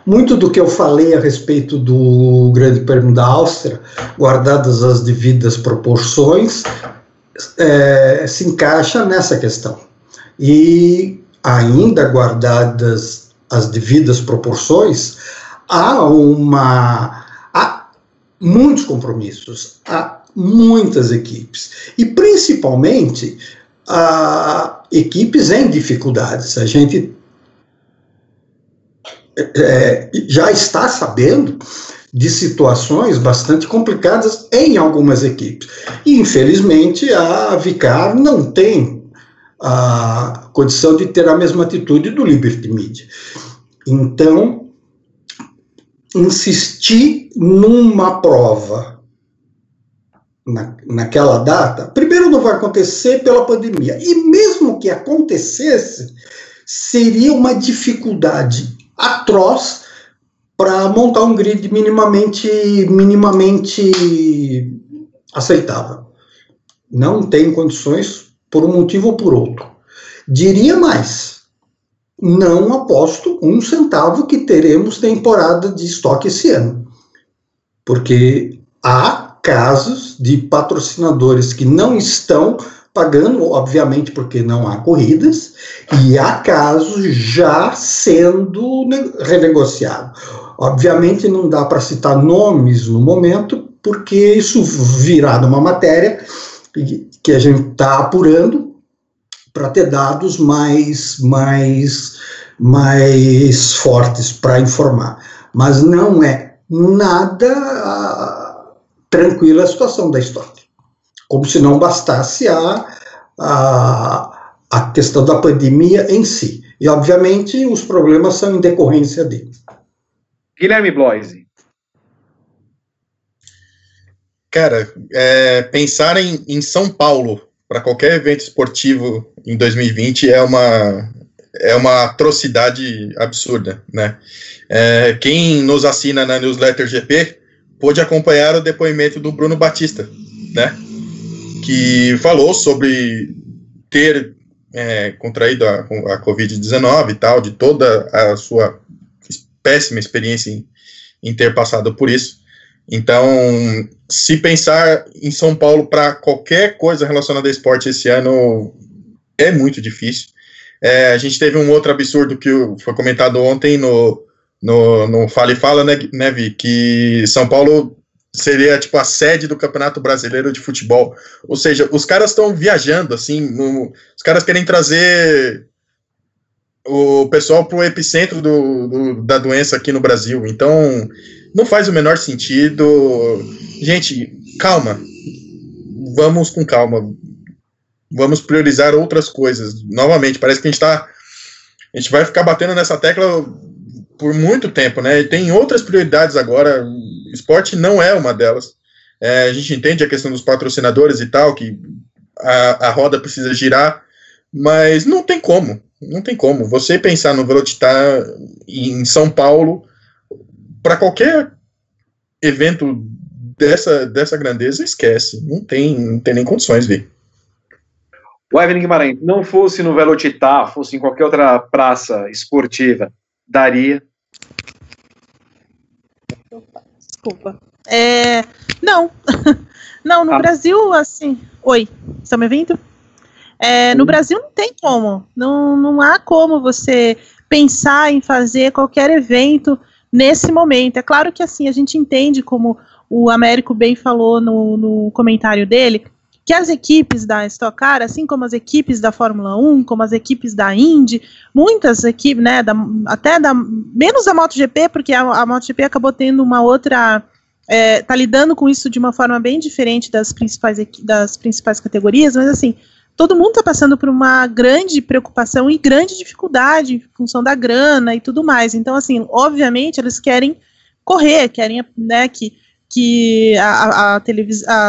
Muito do que eu falei a respeito do Grande Prêmio da Áustria, guardadas as devidas proporções, se encaixa nessa questão. E ainda guardadas as devidas proporções, há muitos compromissos, há muitas equipes, e principalmente equipes em dificuldades. A gente já está sabendo de situações bastante complicadas em algumas equipes, e infelizmente a Vicar não tem a condição de ter a mesma atitude do Liberty Media. Então, insistir numa prova naquela data, primeiro, não vai acontecer pela pandemia, e mesmo que acontecesse, seria uma dificuldade atroz para montar um grid minimamente aceitável. Não tem condições, por um motivo ou por outro. Diria mais, não aposto um centavo que teremos temporada de estoque esse ano, porque há casos de patrocinadores que não estão pagando, obviamente porque não há corridas, e há casos já sendo renegociados. Obviamente não dá para citar nomes no momento, porque isso virá numa matéria que a gente está apurando para ter dados mais fortes para informar. Mas não é nada tranquila a situação da história. Como se não bastasse a questão da pandemia em si. E, obviamente, os problemas são em decorrência dele. Guilherme Bloise. Cara, pensar em São Paulo para qualquer evento esportivo em 2020 é uma atrocidade absurda, né? Quem nos assina na newsletter GP pôde acompanhar o depoimento do Bruno Batista, né? Que falou sobre ter contraído a Covid-19 e tal, de toda a sua péssima experiência em ter passado por isso. Então, se pensar em São Paulo para qualquer coisa relacionada a esporte esse ano é muito difícil. A gente teve um outro absurdo que foi comentado ontem no Fala e Fala, né, Vi? Que São Paulo seria tipo a sede do Campeonato Brasileiro de Futebol. Ou seja, os caras estão viajando, assim, os caras querem trazer o pessoal para o epicentro da doença aqui no Brasil. Então, não faz o menor sentido. Gente, calma. Vamos com calma. Vamos priorizar outras coisas. Novamente, parece que a gente vai ficar batendo nessa tecla por muito tempo, né? E tem outras prioridades agora. Esporte não é uma delas. A gente entende a questão dos patrocinadores e tal, que a roda precisa girar, mas não tem como. Não tem como. Você pensar no Velocitar em São Paulo para qualquer evento dessa grandeza, esquece. Não tem nem condições, Vi. O Evelyn Guimarães, não fosse no Velocitar, fosse em qualquer outra praça esportiva, daria? Desculpa. Não. Não, no Brasil, assim... Oi, estão me ouvindo? No Brasil não tem como. Não há como você pensar em fazer qualquer evento nesse momento. É claro que, assim, a gente entende, como o Américo bem falou no comentário dele, que as equipes da Stock Car, assim como as equipes da Fórmula 1, como as equipes da Indy, muitas equipes, né, menos da MotoGP, porque a MotoGP acabou tendo uma outra, tá lidando com isso de uma forma bem diferente das principais categorias, mas assim, todo mundo está passando por uma grande preocupação e grande dificuldade em função da grana e tudo mais, então assim, obviamente eles querem correr, querem, né, que a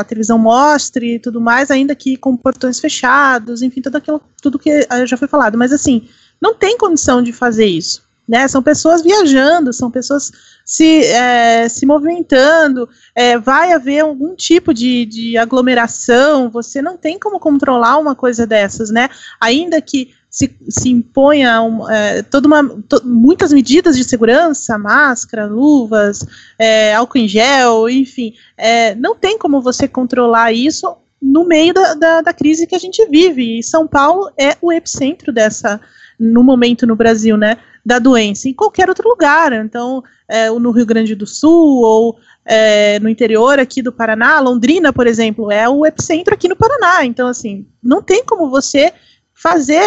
televisão mostre e tudo mais, ainda que com portões fechados, enfim, tudo que já foi falado, mas assim, não tem condição de fazer isso, né, são pessoas viajando, são pessoas se movimentando, vai haver algum tipo de aglomeração, você não tem como controlar uma coisa dessas, né, ainda que se imponha muitas medidas de segurança, máscara, luvas, álcool em gel, enfim, não tem como você controlar isso no meio da crise que a gente vive, e São Paulo é o epicentro dessa, no momento no Brasil, né, da doença, em qualquer outro lugar, então, no Rio Grande do Sul, ou no interior aqui do Paraná, Londrina, por exemplo, é o epicentro aqui no Paraná, então, assim, não tem como você fazer,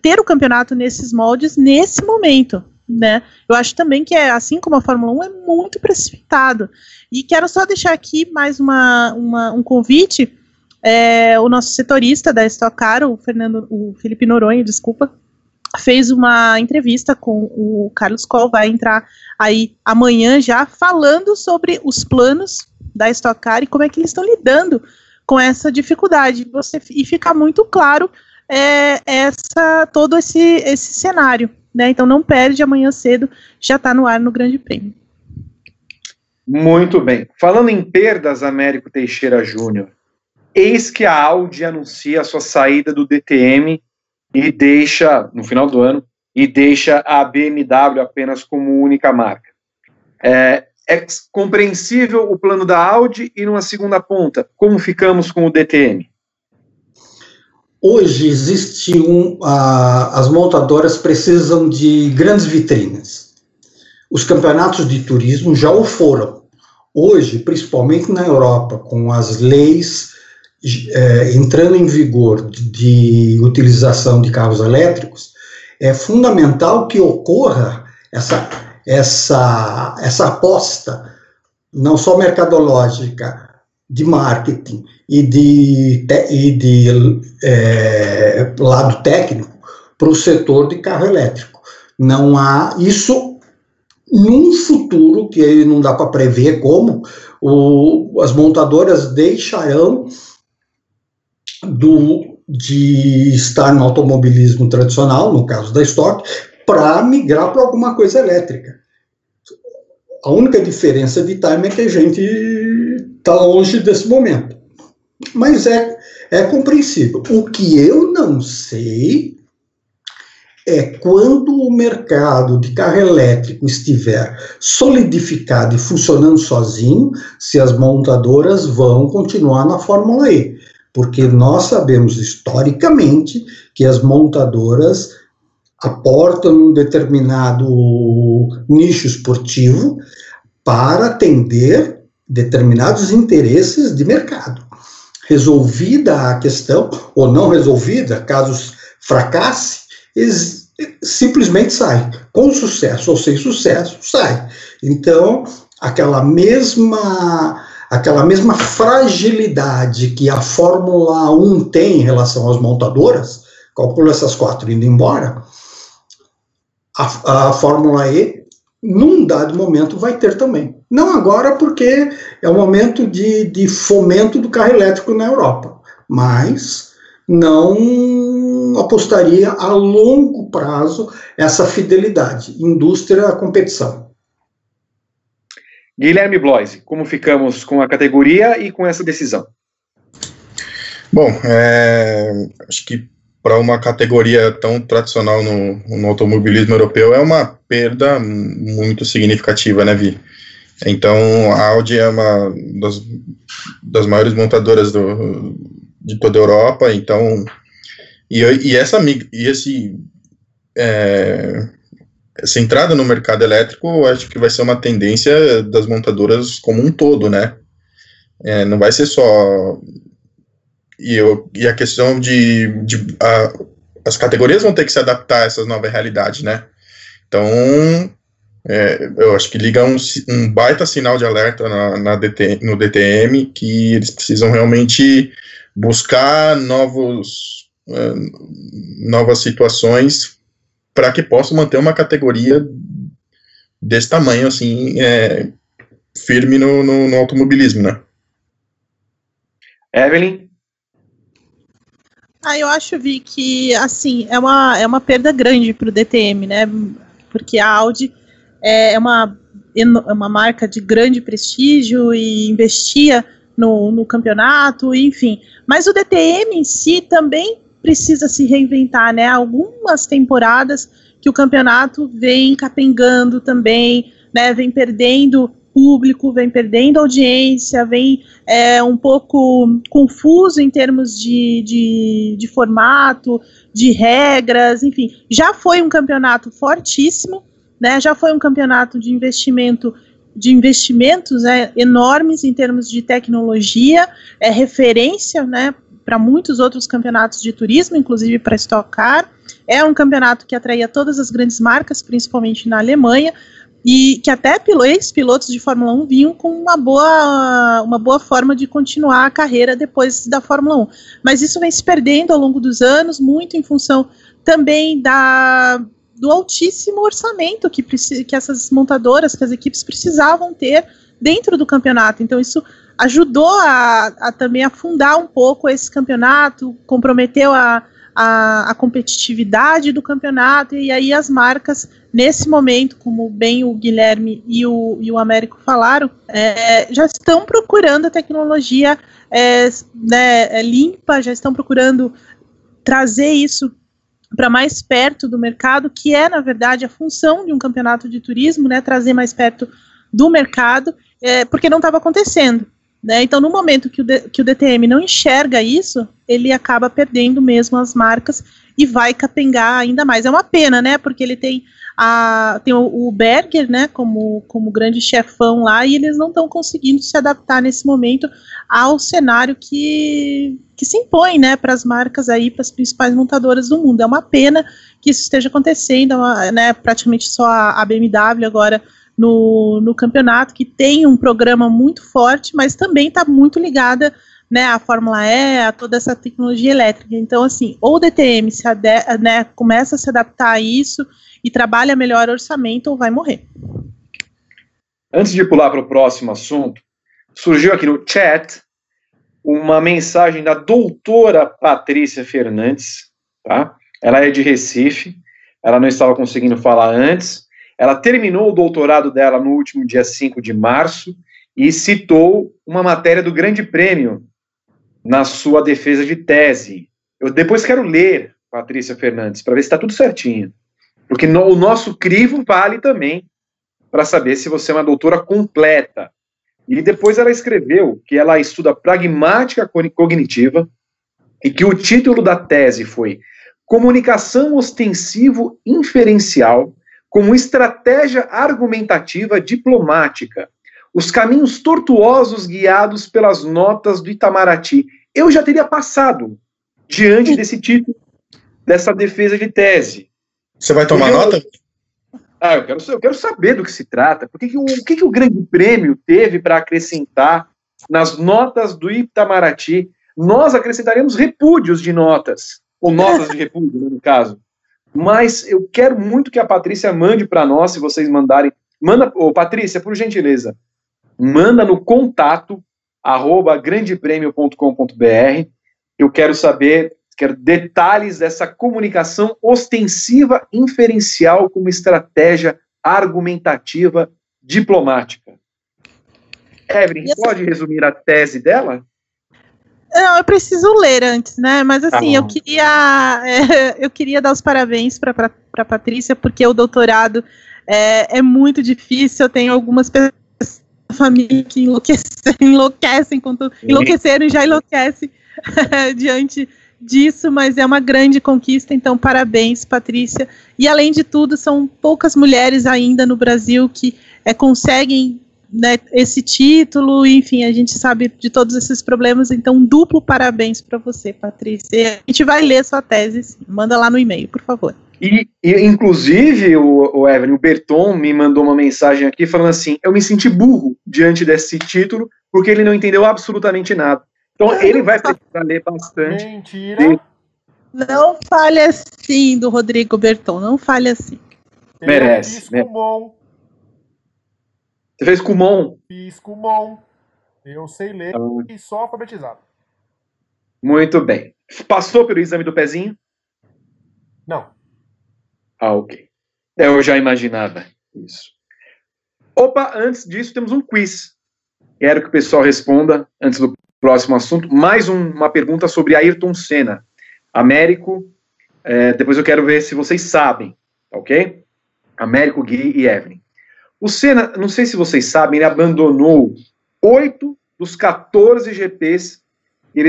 ter o campeonato nesses moldes, nesse momento, né, eu acho também que assim como a Fórmula 1, é muito precipitado, e quero só deixar aqui mais um convite, o nosso setorista da Stock Car, o Felipe Noronha, desculpa, fez uma entrevista com o Carlos Coll, vai entrar aí amanhã já, falando sobre os planos da Stock Car e como é que eles estão lidando com essa dificuldade, e fica muito claro todo esse cenário, né? Então não perde, amanhã cedo já está no ar no Grande Prêmio. Muito bem. Falando em perdas, Américo Teixeira Júnior, eis que a Audi anuncia a sua saída do DTM e deixa, no final do ano, e deixa a BMW apenas como única marca. É compreensível o plano da Audi, e numa segunda ponta, como ficamos com o DTM? Hoje existe as montadoras precisam de grandes vitrinas. Os campeonatos de turismo já o foram. Hoje, principalmente na Europa, com as leis entrando em vigor de utilização de carros elétricos, é fundamental que ocorra essa aposta, não só mercadológica, de marketing e de lado técnico para o setor de carro elétrico. Não há isso num futuro que não dá para prever como as montadoras deixarão de estar no automobilismo tradicional, no caso da Stock, para migrar para alguma coisa elétrica. A única diferença de time é que a gente está longe desse momento. Mas é compreensível. O que eu não sei é quando o mercado de carro elétrico estiver solidificado e funcionando sozinho, se as montadoras vão continuar na Fórmula E. Porque nós sabemos historicamente que as montadoras aportam um determinado nicho esportivo para atender determinados interesses de mercado. Resolvida a questão, ou não resolvida, caso fracasse, eles simplesmente saem. Com sucesso ou sem sucesso, saem. Então, aquela mesma fragilidade que a Fórmula 1 tem em relação às montadoras, calculo essas quatro indo embora, a Fórmula E, num dado momento, vai ter também. Não agora, porque é um momento de fomento do carro elétrico na Europa, mas não apostaria a longo prazo essa fidelidade, indústria à competição. Guilherme Bloise, como ficamos com a categoria e com essa decisão? Bom, acho que para uma categoria tão tradicional no automobilismo europeu é uma perda muito significativa, né, Vi? Então, a Audi é uma das maiores montadoras de toda a Europa, então, essa entrada no mercado elétrico, eu acho que vai ser uma tendência das montadoras como um todo, né? Não vai ser só E a questão as categorias vão ter que se adaptar a essa nova realidade, né? Então, eu acho que liga um baita sinal de alerta no DTM, que eles precisam realmente buscar novas situações para que possam manter uma categoria desse tamanho, assim, firme no automobilismo, né? Evelyn? Eu acho, Vi, que, assim, é uma perda grande para o DTM, né, porque a Audi é uma marca de grande prestígio e investia no campeonato, enfim, mas o DTM em si também precisa se reinventar, né, algumas temporadas que o campeonato vem capengando também, né, vem perdendo público, vem perdendo audiência, vem um pouco confuso em termos de formato, de regras, enfim. Já foi um campeonato fortíssimo, né, já foi um campeonato de investimentos, né, enormes em termos de tecnologia, referência, né, para muitos outros campeonatos de turismo, inclusive para Stock Car. É um campeonato que atraía todas as grandes marcas, principalmente na Alemanha, e que até ex-pilotos de Fórmula 1 vinham com uma boa forma de continuar a carreira depois da Fórmula 1. Mas isso vem se perdendo ao longo dos anos, muito em função também do altíssimo orçamento que essas montadoras, que as equipes precisavam ter dentro do campeonato. Então isso ajudou a também afundar um pouco esse campeonato, comprometeu a competitividade do campeonato, e aí as marcas, nesse momento, como bem o Guilherme e o Américo falaram, já estão procurando a tecnologia limpa, já estão procurando trazer isso para mais perto do mercado, que é, na verdade, a função de um campeonato de turismo, né, trazer mais perto do mercado, porque não estava acontecendo. Né? Então, no momento que o DTM não enxerga isso, ele acaba perdendo mesmo as marcas e vai capengar ainda mais. É uma pena, né? Porque ele tem o Berger, né, como grande chefão lá, e eles não estão conseguindo se adaptar nesse momento ao cenário que se impõe, né, para as marcas aí, para as principais montadoras do mundo. É uma pena que isso esteja acontecendo, né, praticamente só a BMW agora no campeonato, que tem um programa muito forte, mas também está muito ligada, né, à Fórmula E, a toda essa tecnologia elétrica. Então, assim, ou o DTM começa a se adaptar a isso e trabalha melhor o orçamento, ou vai morrer. Antes de pular para o próximo assunto, surgiu aqui no chat uma mensagem da doutora Patrícia Fernandes, tá? Ela é de Recife, ela não estava conseguindo falar antes. Ela terminou o doutorado dela no último dia 5 de março e citou uma matéria do Grande Prêmio na sua defesa de tese. Eu depois quero ler, Patrícia Fernandes, para ver se está tudo certinho. Porque o nosso crivo vale também para saber se você é uma doutora completa. E depois ela escreveu que ela estuda pragmática cognitiva e que o título da tese foi Comunicação Ostensivo Inferencial como estratégia argumentativa diplomática, os caminhos tortuosos guiados pelas notas do Itamaraty. Eu já teria passado diante desse título, dessa defesa de tese. Você vai tomar nota? Eu quero saber do que se trata. O que o Grande Prêmio teve para acrescentar nas notas do Itamaraty? Nós acrescentaremos repúdios de notas, ou notas de repúdio, no caso. Mas eu quero muito que a Patrícia mande para nós, se vocês mandarem. Patrícia, por gentileza, manda no contato@grandepremio.com.br. Eu quero saber, detalhes dessa comunicação ostensiva inferencial como estratégia argumentativa diplomática. Evelyn, pode resumir a tese dela? Não, eu preciso ler antes, né, mas assim, tá, eu queria dar os parabéns para a Patrícia, porque o doutorado é muito difícil. Eu tenho algumas pessoas da família que enlouqueceram e já enlouquecem diante disso, mas é uma grande conquista, então parabéns, Patrícia. E além de tudo, são poucas mulheres ainda no Brasil que conseguem né, esse título, enfim, a gente sabe de todos esses problemas, então duplo parabéns para você, Patrícia. A gente vai ler sua tese, sim. Manda lá no e-mail, por favor. E inclusive, o Evelyn, o Berton me mandou uma mensagem aqui falando assim, eu me senti burro diante desse título, porque ele não entendeu absolutamente nada. Então ele vai precisar ler bastante. Mentira. Não fale assim do Rodrigo Berton, não fale assim. Ele merece. Né? Você fez Kumon? Fiz Kumon. Eu sei ler e só alfabetizado. Muito bem. Passou pelo exame do pezinho? Não. Ah, ok. Eu já imaginava isso. Opa, antes disso temos um quiz. Quero que o pessoal responda, antes do próximo assunto, mais uma pergunta sobre Ayrton Senna. Américo, depois eu quero ver se vocês sabem, ok? Américo, Gui e Evelyn. O Senna, não sei se vocês sabem, ele abandonou 8 dos 14 GPs que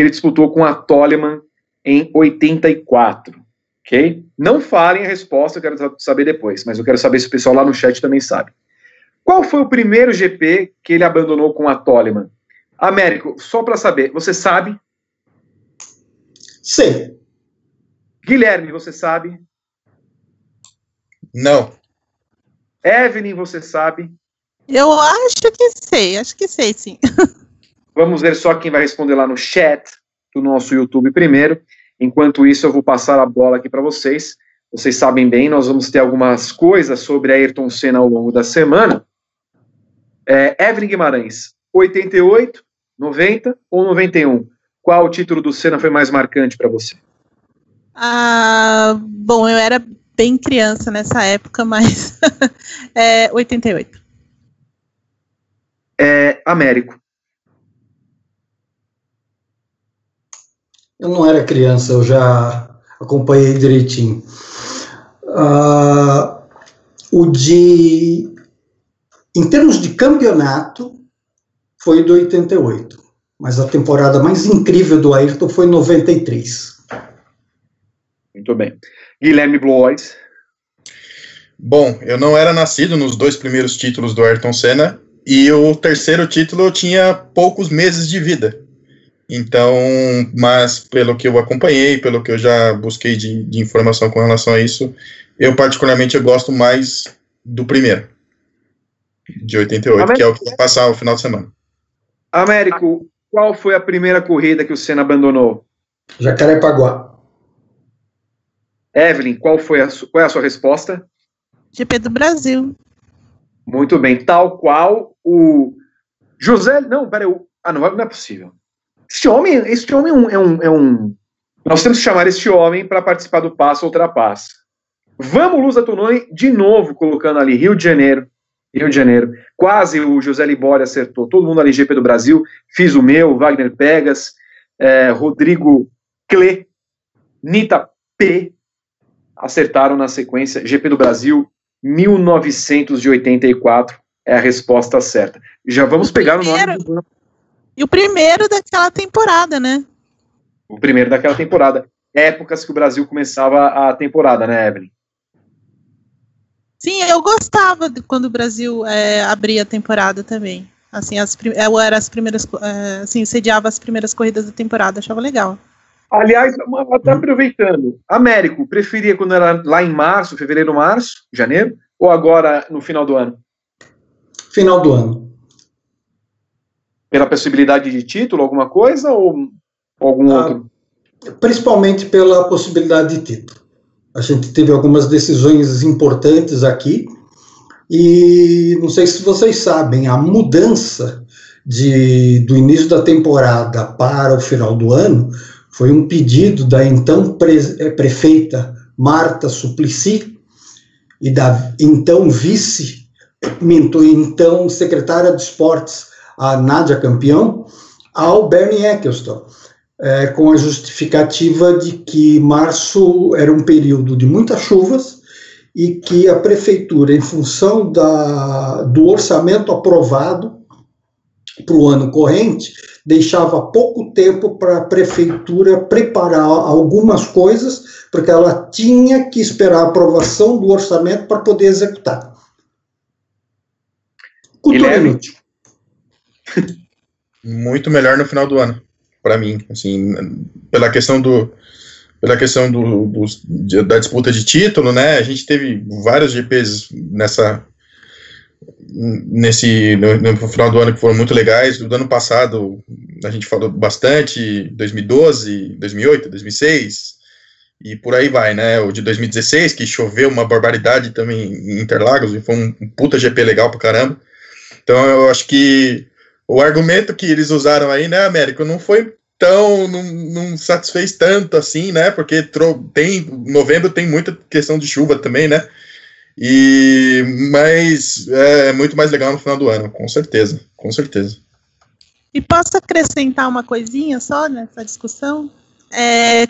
ele disputou com a Toleman em 84, ok? Não falem a resposta, eu quero saber depois, mas eu quero saber se o pessoal lá no chat também sabe. Qual foi o primeiro GP que ele abandonou com a Toleman? Américo, só para saber, você sabe? Sim. Guilherme, você sabe? Não. Evelyn, você sabe? Eu acho que sei, sim. Vamos ver só quem vai responder lá no chat do nosso YouTube primeiro. Enquanto isso, eu vou passar a bola aqui para vocês. Vocês sabem bem, nós vamos ter algumas coisas sobre Ayrton Senna ao longo da semana. Evelyn Guimarães, 88, 90 ou 91? Qual o título do Senna foi mais marcante para você? Ah, bom, eu era bem criança nessa época, mas 88. Américo. Eu não era criança, eu já acompanhei direitinho. Em termos de campeonato, foi do 88. Mas a temporada mais incrível do Ayrton foi 93. Muito bem. Guilherme Bloise. Bom, eu não era nascido nos 2 primeiros títulos do Ayrton Senna, e o terceiro título eu tinha poucos meses de vida. Então, mas pelo que eu acompanhei, pelo que eu já busquei de informação com relação a isso, eu particularmente eu gosto mais do primeiro, de 88, que é o que vai passar o final de semana. Américo, qual foi a primeira corrida que o Senna abandonou? Jacarepaguá. Evelyn, qual é a sua resposta? GP do Brasil. Muito bem, tal qual o José... Não, peraí, não é possível. Este homem nós temos que chamar este homem para participar do Passo Ultrapassa. Vamos, Lusa Tononi, de novo colocando ali Rio de Janeiro. Quase o José Libório acertou. Todo mundo ali, GP do Brasil. Fiz o meu, Wagner Pegas, Rodrigo Cle, Nita P. Acertaram na sequência. GP do Brasil, 1984. É a resposta certa. Já vamos pegar o nome do... E o primeiro daquela temporada, né? O primeiro daquela temporada. Épocas que o Brasil começava a temporada, né, Evelyn? Sim, eu gostava de quando o Brasil abria a temporada também. Assim, eu sediava as primeiras corridas da temporada, achava legal. Aliás, até aproveitando, Américo, preferia quando era lá em março, fevereiro, março, janeiro, ou agora no final do ano? Final do ano. Pela possibilidade de título, alguma coisa, ou algum outro? Principalmente pela possibilidade de título. A gente teve algumas decisões importantes aqui, e não sei se vocês sabem, a mudança do início da temporada para o final do ano foi um pedido da então prefeita Marta Suplicy e da então então secretária de esportes, a Nádia Campeão, ao Bernie Ecclestone. Com a justificativa de que março era um período de muitas chuvas e que a prefeitura, em função do orçamento aprovado para o ano corrente, deixava pouco tempo para a prefeitura preparar algumas coisas, porque ela tinha que esperar a aprovação do orçamento para poder executar. Culturalmente. Muito melhor no final do ano, para mim, assim, pela questão da disputa de título, né? A gente teve vários GPs no final do ano que foram muito legais. Do ano passado a gente falou bastante, 2012, 2008, 2006 e por aí vai, né? O de 2016 que choveu uma barbaridade também em Interlagos e foi um puta GP legal pra caramba. Então eu acho que o argumento que eles usaram aí, né, Américo, não foi tão, não satisfez tanto assim, né, porque novembro tem muita questão de chuva também, né. Mas é muito mais legal no final do ano, com certeza, com certeza. E posso acrescentar uma coisinha só nessa discussão?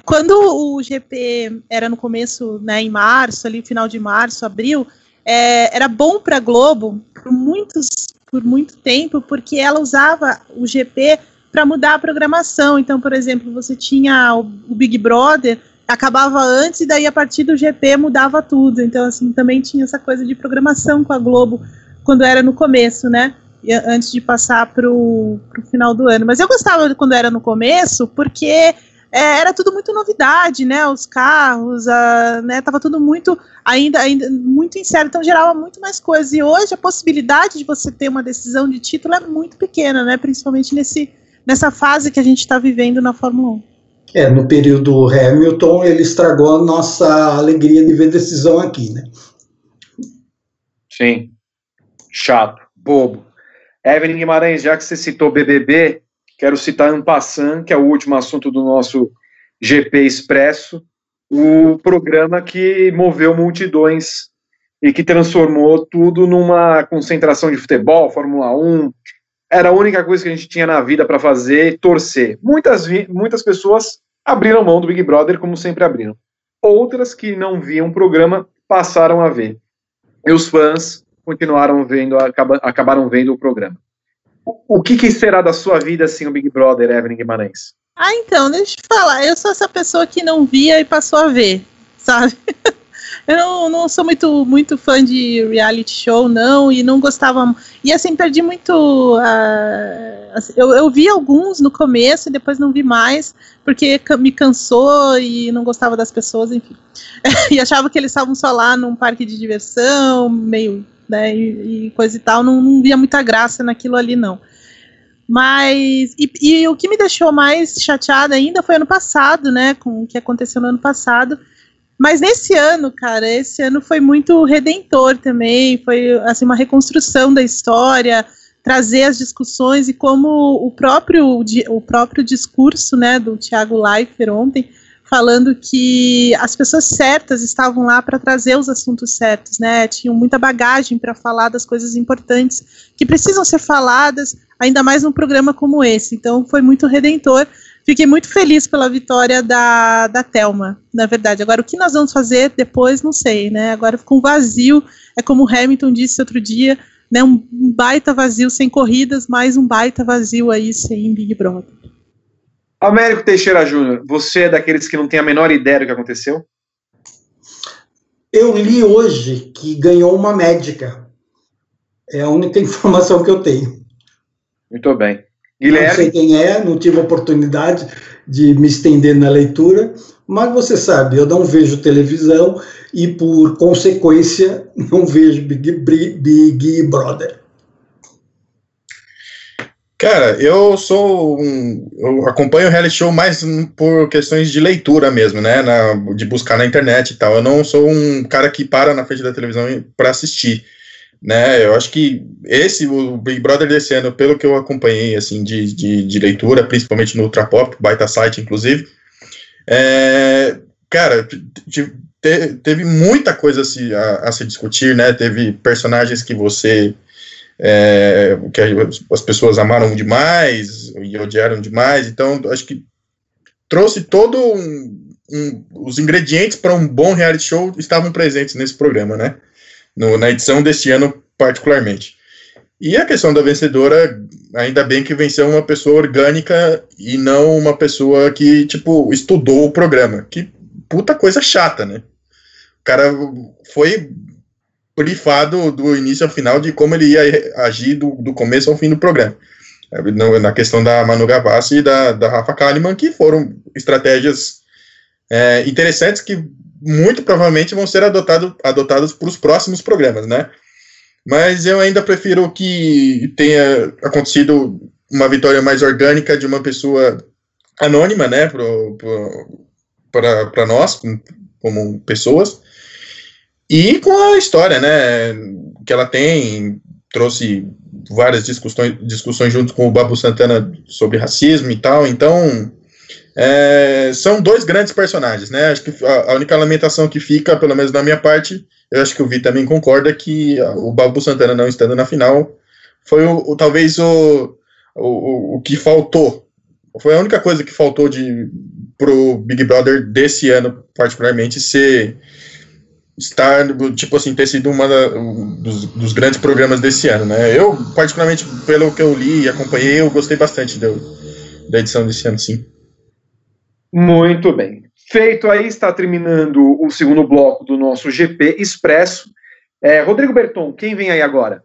Quando o GP era no começo, né, em março, ali final de março, abril, era bom para a Globo por muito tempo, porque ela usava o GP para mudar a programação. Então, por exemplo, você tinha o Big Brother, acabava antes e daí a partir do GP mudava tudo, então assim, também tinha essa coisa de programação com a Globo quando era no começo, né, antes de passar pro final do ano. Mas eu gostava quando era no começo, porque era tudo muito novidade, né, os carros, né, tava tudo muito, ainda muito incerto, então gerava muito mais coisas, e hoje a possibilidade de você ter uma decisão de título é muito pequena, né, principalmente nessa fase que a gente está vivendo na Fórmula 1. No período Hamilton, ele estragou a nossa alegria de ver decisão aqui, né? Sim. Chato, bobo. Evelyn Guimarães, já que você citou BBB, quero citar en passant, que é o último assunto do nosso GP Expresso, o programa que moveu multidões e que transformou tudo numa concentração de futebol, Fórmula 1... Era a única coisa que a gente tinha na vida para fazer, torcer. Muitas pessoas abriram mão do Big Brother, como sempre abriram. Outras que não viam o programa passaram a ver. E os fãs continuaram vendo, acabaram vendo o programa. O que será da sua vida sem o Big Brother, Evelyn Guimarães? Então, deixa eu te falar. Eu sou essa pessoa que não via e passou a ver, sabe? Eu não sou muito fã de reality show, não, e não gostava... E, assim, perdi muito... eu vi alguns no começo e depois não vi mais, porque me cansou e não gostava das pessoas, enfim. E achava que eles estavam só lá num parque de diversão, meio... né, e coisa e tal, não via muita graça naquilo ali, não. Mas... E o que me deixou mais chateada ainda foi ano passado, né, com o que aconteceu no ano passado. Mas nesse ano, cara, esse ano foi muito redentor também, foi assim, uma reconstrução da história, trazer as discussões e como o próprio discurso, né, do Thiago Leifert ontem, falando que as pessoas certas estavam lá para trazer os assuntos certos, né, tinham muita bagagem para falar das coisas importantes que precisam ser faladas, ainda mais num programa como esse, então foi muito redentor. Fiquei muito feliz pela vitória da Thelma, na verdade. Agora, o que nós vamos fazer depois, não sei, né? Agora ficou um vazio, é como o Hamilton disse outro dia, né? Um baita vazio sem corridas, mais um baita vazio aí sem Big Brother. Américo Teixeira Júnior, você é daqueles que não tem a menor ideia do que aconteceu? Eu li hoje que ganhou uma médica. É a única informação que eu tenho. Muito bem. Guilherme? Não sei quem é, não tive a oportunidade de me estender na leitura, mas você sabe, eu não vejo televisão e, por consequência, não vejo Big Brother. Cara, eu acompanho o reality show mais por questões de leitura mesmo, né, de buscar na internet e tal. Eu não sou um cara que para na frente da televisão para assistir. Né, eu acho que o Big Brother desse ano, pelo que eu acompanhei assim, de leitura, principalmente no Ultrapop, baita site inclusive, cara, teve muita coisa a se discutir, né, teve personagens que que as pessoas amaram demais e odiaram demais, então acho que trouxe todo os ingredientes para um bom reality show estavam presentes nesse programa, né, na edição deste ano, particularmente. E a questão da vencedora, ainda bem que venceu uma pessoa orgânica e não uma pessoa que, tipo, estudou o programa. Que puta coisa chata, né? O cara foi brifado do início ao final de como ele ia agir do começo ao fim do programa. Na questão da Manu Gavassi e da Rafa Kalimann, que foram estratégias interessantes que muito provavelmente vão ser adotadas para os próximos programas, né? Mas eu ainda prefiro que tenha acontecido uma vitória mais orgânica de uma pessoa anônima, né, para nós, como pessoas, e com a história, né, que ela tem, trouxe várias discussões junto com o Babu Santana sobre racismo e tal, então são dois grandes personagens, né, acho que a única lamentação que fica, pelo menos da minha parte, eu acho que o Vi também concorda, que o Babu Santana não estando na final foi talvez o que faltou. Foi a única coisa que faltou pro Big Brother desse ano, particularmente, ter sido um dos grandes programas desse ano, né? Eu, particularmente, pelo que eu li e acompanhei, eu gostei bastante da edição desse ano, sim. Muito bem. Feito aí, está terminando o segundo bloco do nosso GP Expresso. Rodrigo Berton, quem vem aí agora?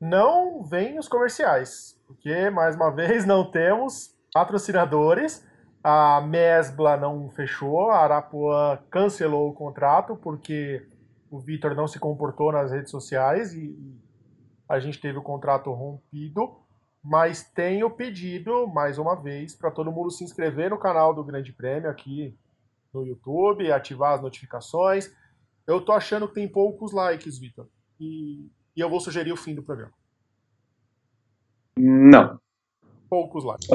Não vem os comerciais, porque, mais uma vez, não temos patrocinadores. A Mesbla não fechou, a Arapuã cancelou o contrato, porque o Vitor não se comportou nas redes sociais e a gente teve o contrato rompido. Mas tenho pedido, mais uma vez, para todo mundo se inscrever no canal do Grande Prêmio aqui no YouTube, ativar as notificações. Eu tô achando que tem poucos likes, Vitor, e eu vou sugerir o fim do programa. Não. Poucos likes.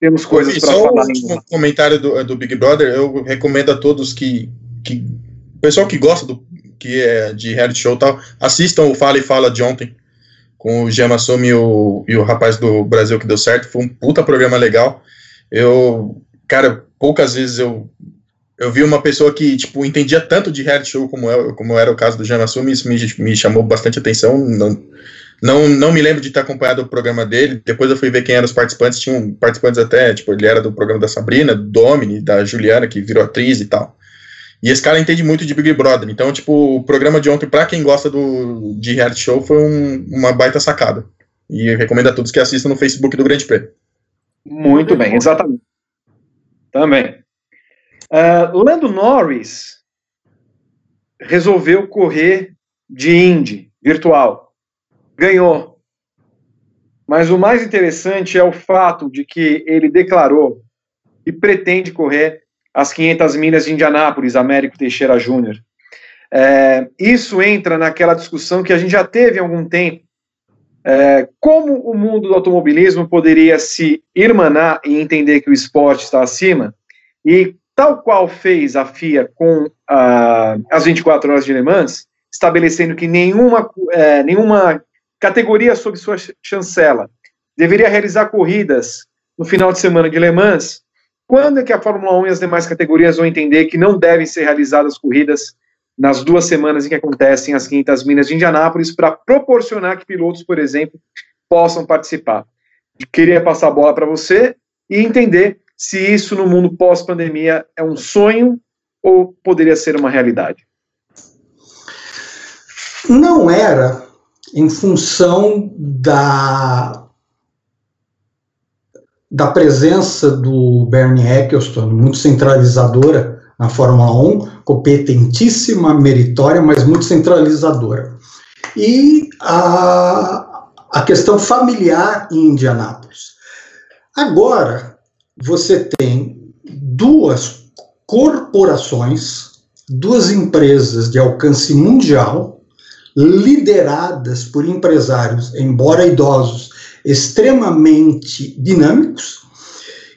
Temos coisas para falar. Só um comentário do Big Brother, eu recomendo a todos que o pessoal que gosta de reality show e tal, assistam o Fala e Fala de ontem, com o Jean Massumi e o rapaz do Brasil que deu certo. Foi um puta programa legal. Cara, poucas vezes eu vi uma pessoa que, tipo, entendia tanto de reality show como era o caso do Jean Massumi. Isso me chamou bastante atenção. Não me lembro de ter acompanhado o programa dele. Depois eu fui ver quem eram os participantes. Tinham participantes até, tipo, ele era do programa da Sabrina, do Domini, da Juliana, que virou atriz e tal. E esse cara entende muito de Big Brother. Então, tipo, o programa de ontem, pra quem gosta de reality show, foi uma baita sacada. E eu recomendo a todos que assistam no Facebook do Grande Prêmio. Muito bem, exatamente. Também. Lando Norris resolveu correr de Indy virtual. Ganhou. Mas o mais interessante é o fato de que ele declarou que pretende correr as 500 milhas de Indianápolis, Américo Teixeira Júnior. Isso entra naquela discussão que a gente já teve há algum tempo. Como o mundo do automobilismo poderia se irmanar e entender que o esporte está acima, e tal qual fez a FIA com as 24 horas de Le Mans, estabelecendo que nenhuma categoria sob sua chancela deveria realizar corridas no final de semana de Le Mans. Quando é que a Fórmula 1 e as demais categorias vão entender que não devem ser realizadas corridas nas duas semanas em que acontecem as 500 milhas de Indianápolis, para proporcionar que pilotos, por exemplo, possam participar? Queria passar a bola para você e entender se isso no mundo pós-pandemia é um sonho ou poderia ser uma realidade. Não era, em função da presença do Bernie Ecclestone, muito centralizadora na Fórmula 1, competentíssima, meritória, mas muito centralizadora. E a questão familiar em Indianápolis. Agora, você tem duas corporações, duas empresas de alcance mundial, lideradas por empresários, embora idosos, extremamente dinâmicos,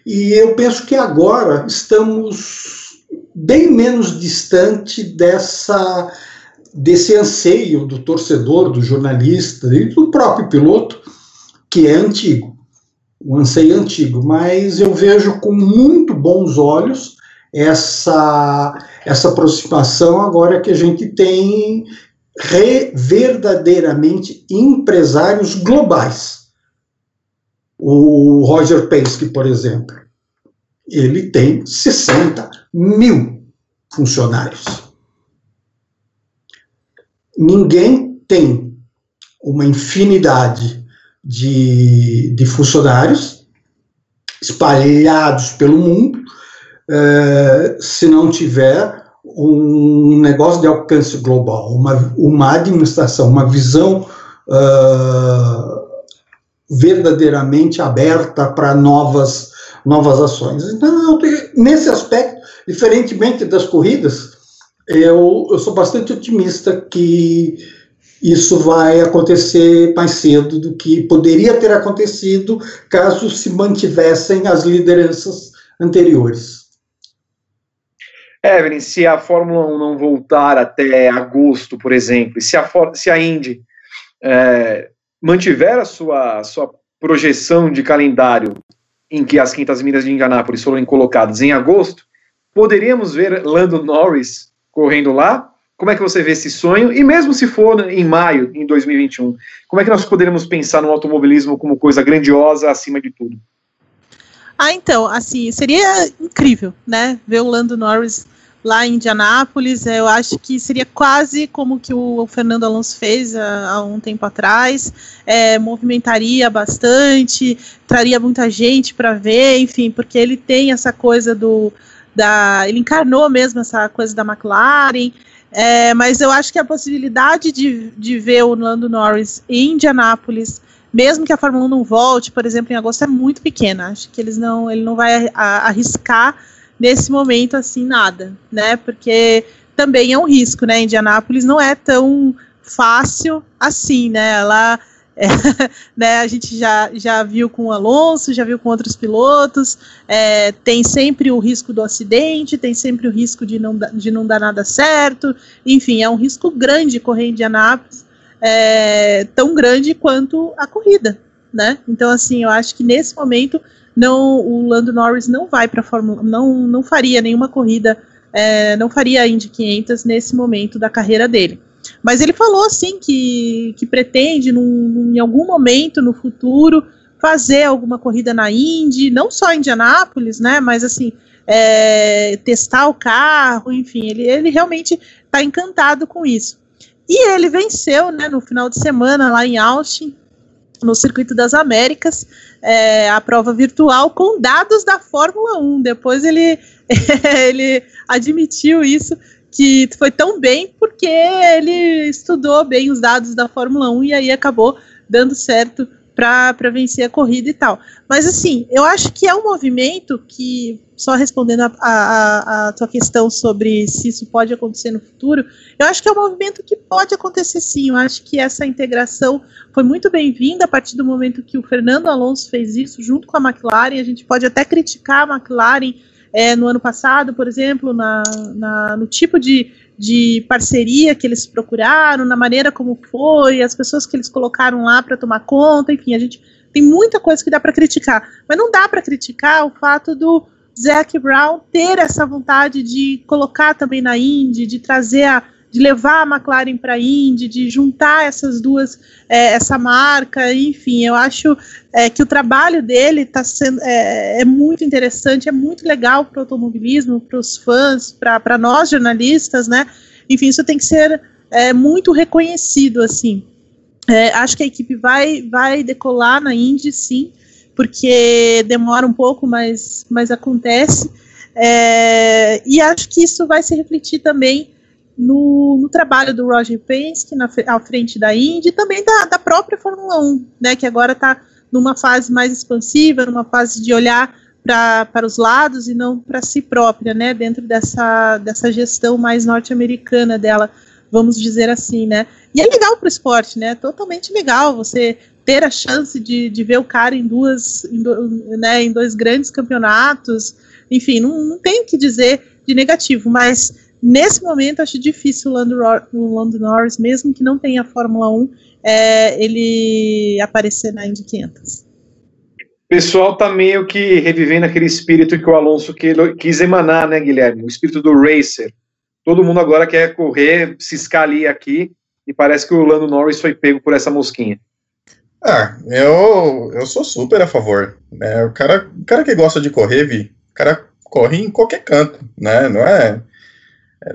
e eu penso que agora estamos bem menos distante desse anseio do torcedor, do jornalista e do próprio piloto, que é antigo, um anseio antigo, mas eu vejo com muito bons olhos essa aproximação agora que a gente tem verdadeiramente empresários globais. O Roger Penske, por exemplo, ele tem 60 mil funcionários. ninguém tem uma infinidade de funcionários espalhados pelo mundo, se não tiver um negócio de alcance global, uma administração, uma visão verdadeiramente aberta para novas ações. Então, nesse aspecto, diferentemente das corridas, eu sou bastante otimista que isso vai acontecer mais cedo do que poderia ter acontecido caso se mantivessem as lideranças anteriores. Evelyn, se a Fórmula 1 não voltar até agosto, por exemplo, e se a Indy mantiver a sua projeção de calendário em que as 500 milhas de Indianápolis foram colocadas em agosto, poderíamos ver Lando Norris correndo lá? Como é que você vê esse sonho? E mesmo se for em maio, em 2021, como é que nós poderemos pensar no automobilismo como coisa grandiosa acima de tudo? Ah, então, assim, seria incrível, né, ver o Lando Norris lá em Indianápolis. Eu acho que seria quase como que o Fernando Alonso fez há um tempo atrás, movimentaria bastante, traria muita gente para ver, enfim, porque ele tem essa coisa ele encarnou mesmo essa coisa da McLaren, mas eu acho que a possibilidade de ver o Lando Norris em Indianápolis, mesmo que a Fórmula 1 não volte, por exemplo, em agosto, é muito pequena. Acho que ele não vai arriscar nesse momento assim nada, né? Porque também é um risco, né? Indianápolis não é tão fácil assim, né? Ela, né? A gente já viu com o Alonso, já viu com outros pilotos. Tem sempre o risco do acidente, tem sempre o risco de não dar nada certo. Enfim, é um risco grande correr em Indianápolis. Tão grande quanto a corrida, né? Então, assim, eu acho que nesse momento o Lando Norris não vai para a Fórmula, não faria nenhuma corrida, não faria a Indy 500 nesse momento da carreira dele. Mas ele falou, assim, que pretende, em algum momento no futuro, fazer alguma corrida na Indy, não só em Indianápolis, né? Mas, assim, testar o carro, enfim, ele realmente está encantado com isso. E ele venceu, né, no final de semana lá em Austin, no Circuito das Américas, a prova virtual com dados da Fórmula 1. Depois ele admitiu isso, que foi tão bem porque ele estudou bem os dados da Fórmula 1 e aí acabou dando certo para vencer a corrida e tal. Mas, assim, eu acho que é um movimento que, só respondendo a tua questão sobre se isso pode acontecer no futuro, eu acho que é um movimento que pode acontecer sim. Eu acho que essa integração foi muito bem-vinda a partir do momento que o Fernando Alonso fez isso junto com a McLaren. A gente pode até criticar a McLaren no ano passado, por exemplo, no tipo de parceria que eles procuraram, na maneira como foi, as pessoas que eles colocaram lá para tomar conta, enfim, a gente tem muita coisa que dá para criticar, mas não dá para criticar o fato do Zac Brown ter essa vontade de colocar também na Indy, de levar a McLaren para a Indy, de juntar essas duas, essa marca, enfim, eu acho que o trabalho dele está sendo muito interessante, é muito legal para o automobilismo, para os fãs, para nós jornalistas, né? Enfim, isso tem que ser muito reconhecido, assim. Acho que a equipe vai decolar na Indy, sim, porque demora um pouco, mas acontece, e acho que isso vai se refletir também no trabalho do Roger Penske à frente da Indy e também da própria Fórmula 1, né, que agora está numa fase mais expansiva, numa fase de olhar para os lados e não para si própria, né, dentro dessa gestão mais norte-americana dela, vamos dizer assim, né. E é legal para o esporte, né, totalmente legal você ter a chance de ver o cara em dois grandes campeonatos, enfim, não tem o que dizer de negativo, mas nesse momento acho difícil o Lando Norris, mesmo que não tenha a Fórmula 1, ele aparecer na Indy 500. O pessoal tá meio que revivendo aquele espírito que o Alonso quis emanar, né, Guilherme? O espírito do racer. Todo mundo agora quer correr, ciscar ali aqui, e parece que o Lando Norris foi pego por essa mosquinha. Ah, eu sou super a favor, né? O cara que gosta de correr, o cara corre em qualquer canto, né? Não é...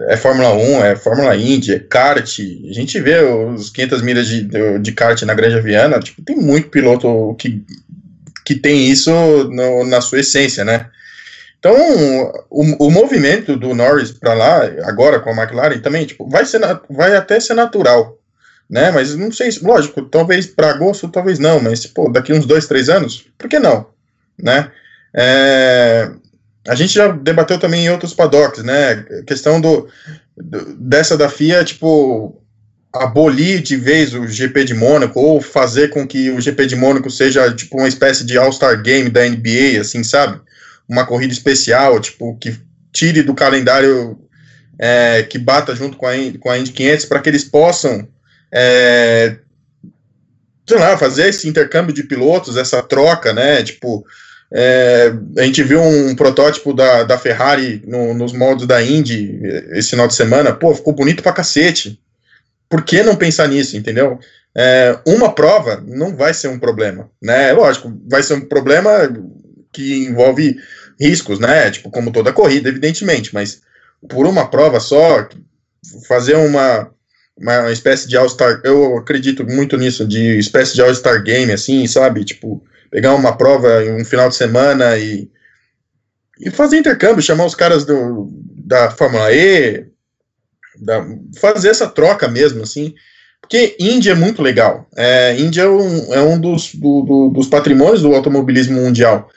É Fórmula 1, é Fórmula Indy, é kart. A gente vê os 500 milhas de kart na Granja Viana, tipo, tem muito piloto que tem isso na sua essência, né? Então, o movimento do Norris para lá, agora com a McLaren também, tipo, vai até ser natural, né? Mas não sei, lógico, talvez para agosto, talvez não, mas pô, daqui uns 2, 3 anos, por que não, né? A gente já debateu também em outros paddocks, né? A questão dessa da FIA, tipo, abolir de vez o GP de Mônaco, ou fazer com que o GP de Mônaco seja, tipo, uma espécie de All-Star Game da NBA, assim, sabe? Uma corrida especial, tipo, que tire do calendário, que bata junto com a Indy 500, para que eles possam, sei lá, fazer esse intercâmbio de pilotos, essa troca, né? Tipo, a gente viu um protótipo da Ferrari nos moldes da Indy esse final de semana, pô, ficou bonito pra cacete. Por que não pensar nisso, entendeu? Uma prova não vai ser um problema, né? Lógico, vai ser um problema que envolve riscos, né? Tipo, como toda corrida, evidentemente, mas por uma prova só, fazer uma espécie de All-Star, eu acredito muito nisso, de espécie de All-Star Game, assim, sabe? Tipo, pegar uma prova em um final de semana e fazer intercâmbio, chamar os caras da Fórmula E, fazer essa troca mesmo, assim, porque Índia é muito legal, Índia é um dos patrimônios do automobilismo mundial,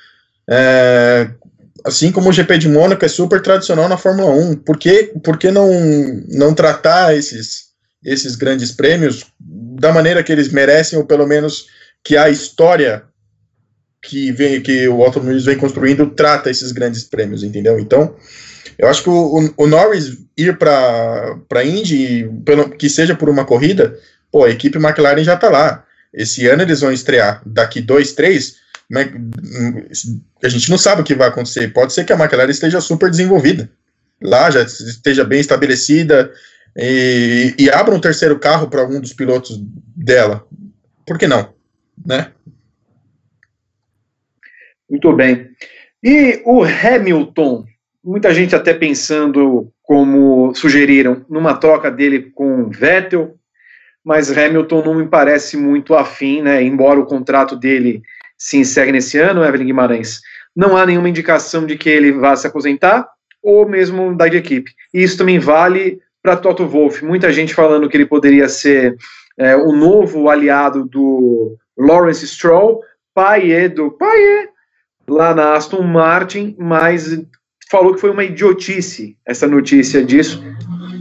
assim como o GP de Mônaco é super tradicional na Fórmula 1, por que não tratar esses grandes prêmios da maneira que eles merecem, ou pelo menos que a história que o automobilismo vem construindo trata esses grandes prêmios, entendeu? Então, eu acho que o Norris ir para Indy, que seja por uma corrida, pô, a equipe McLaren já tá lá. Esse ano eles vão estrear, daqui 2, 3, a gente não sabe o que vai acontecer. Pode ser que a McLaren esteja super desenvolvida, lá já esteja bem estabelecida, e abra um terceiro carro para algum dos pilotos dela. Por que não, né? Muito bem. E o Hamilton, muita gente até pensando, como sugeriram, numa troca dele com Vettel, mas Hamilton não me parece muito afim, né? Embora o contrato dele se encerre nesse ano, Evelyn Guimarães, não há nenhuma indicação de que ele vá se aposentar, ou mesmo mudar de equipe. E isso também vale para Toto Wolff. Muita gente falando que ele poderia ser o novo aliado do Lawrence Stroll, pai do lá na Aston Martin, mas falou que foi uma idiotice essa notícia disso.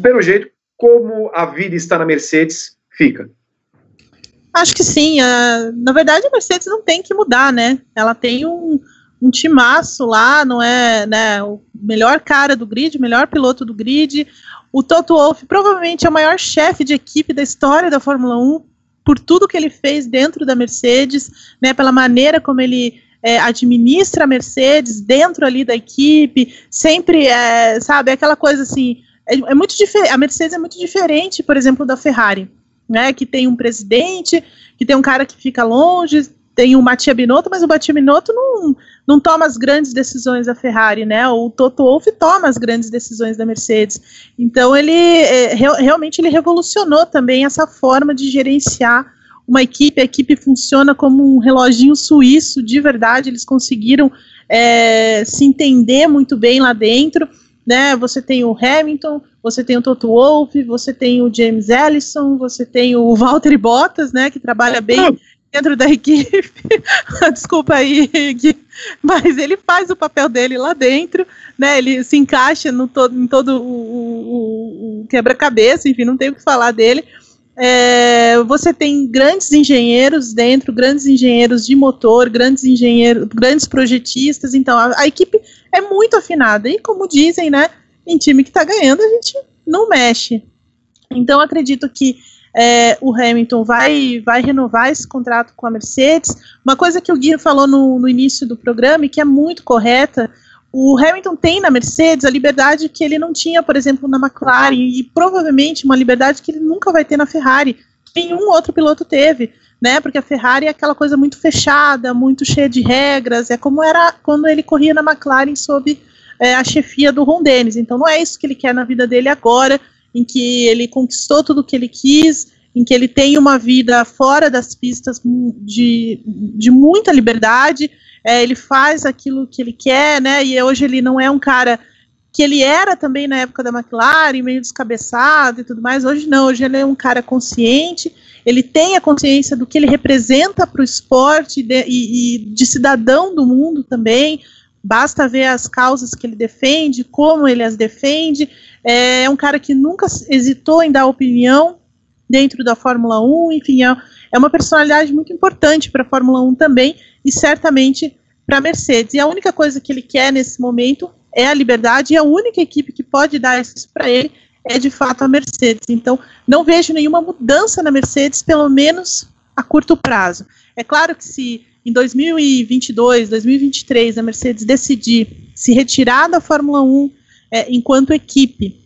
Pelo jeito, como a vida está na Mercedes, fica. Acho que sim. Na verdade, a Mercedes não tem que mudar, né? Ela tem um timaço lá, não é, né, o melhor cara do grid, o melhor piloto do grid. O Toto Wolff provavelmente é o maior chefe de equipe da história da Fórmula 1, por tudo que ele fez dentro da Mercedes, né, pela maneira como ele administra a Mercedes dentro ali da equipe, sempre, sabe, aquela coisa assim, a Mercedes é muito diferente, por exemplo, da Ferrari, né, que tem um presidente, que tem um cara que fica longe, tem o Mattia Binotto, mas o Mattia Binotto não toma as grandes decisões da Ferrari, né, o Toto Wolff toma as grandes decisões da Mercedes, então ele, realmente ele revolucionou também essa forma de gerenciar uma equipe. A equipe funciona como um reloginho suíço, de verdade, eles conseguiram se entender muito bem lá dentro, né, você tem o Hamilton, você tem o Toto Wolff, você tem o James Ellison, você tem o Valtteri Bottas, né, que trabalha bem dentro da equipe, desculpa aí, mas ele faz o papel dele lá dentro, né, ele se encaixa em todo o quebra-cabeça, enfim, não tem o que falar dele. Você tem grandes engenheiros dentro, grandes engenheiros de motor, grandes projetistas, então a equipe é muito afinada, e como dizem, né, em time que está ganhando a gente não mexe. Então acredito que o Hamilton vai renovar esse contrato com a Mercedes. Uma coisa que o Gui falou no início do programa e que é muito correta: o Hamilton tem na Mercedes a liberdade que ele não tinha, por exemplo, na McLaren, e provavelmente uma liberdade que ele nunca vai ter na Ferrari, nenhum outro piloto teve, né, porque a Ferrari é aquela coisa muito fechada, muito cheia de regras, é como era quando ele corria na McLaren sob a chefia do Ron Dennis. Então não é isso que ele quer na vida dele agora, em que ele conquistou tudo o que ele quis, em que ele tem uma vida fora das pistas de muita liberdade, ele faz aquilo que ele quer, né, e hoje ele não é um cara que ele era também na época da McLaren, meio descabeçado e tudo mais. Hoje não, hoje ele é um cara consciente, ele tem a consciência do que ele representa para o esporte e de cidadão do mundo também. Basta ver as causas que ele defende, como ele as defende. É um cara que nunca hesitou em dar opinião dentro da Fórmula 1, enfim, é uma personalidade muito importante para a Fórmula 1 também, e certamente para a Mercedes. E a única coisa que ele quer nesse momento é a liberdade, e a única equipe que pode dar isso para ele é de fato a Mercedes. Então não vejo nenhuma mudança na Mercedes, pelo menos a curto prazo. É claro que se em 2022, 2023 a Mercedes decidir se retirar da Fórmula 1 enquanto equipe,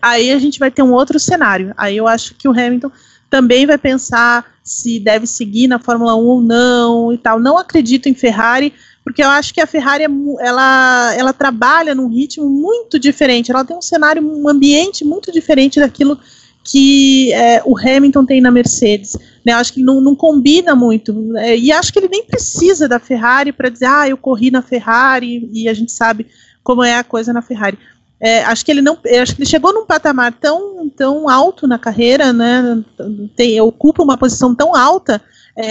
aí a gente vai ter um outro cenário. Aí eu acho que o Hamilton também vai pensar se deve seguir na Fórmula 1 ou não e tal. Não acredito em Ferrari, porque eu acho que a Ferrari ela trabalha num ritmo muito diferente, ela tem um cenário, um ambiente muito diferente daquilo que o Hamilton tem na Mercedes, né? Eu acho que não combina muito, e acho que ele nem precisa da Ferrari para dizer, eu corri na Ferrari, e a gente sabe como é a coisa na Ferrari. Acho que ele chegou num patamar tão alto na carreira, né? Ocupa uma posição tão alta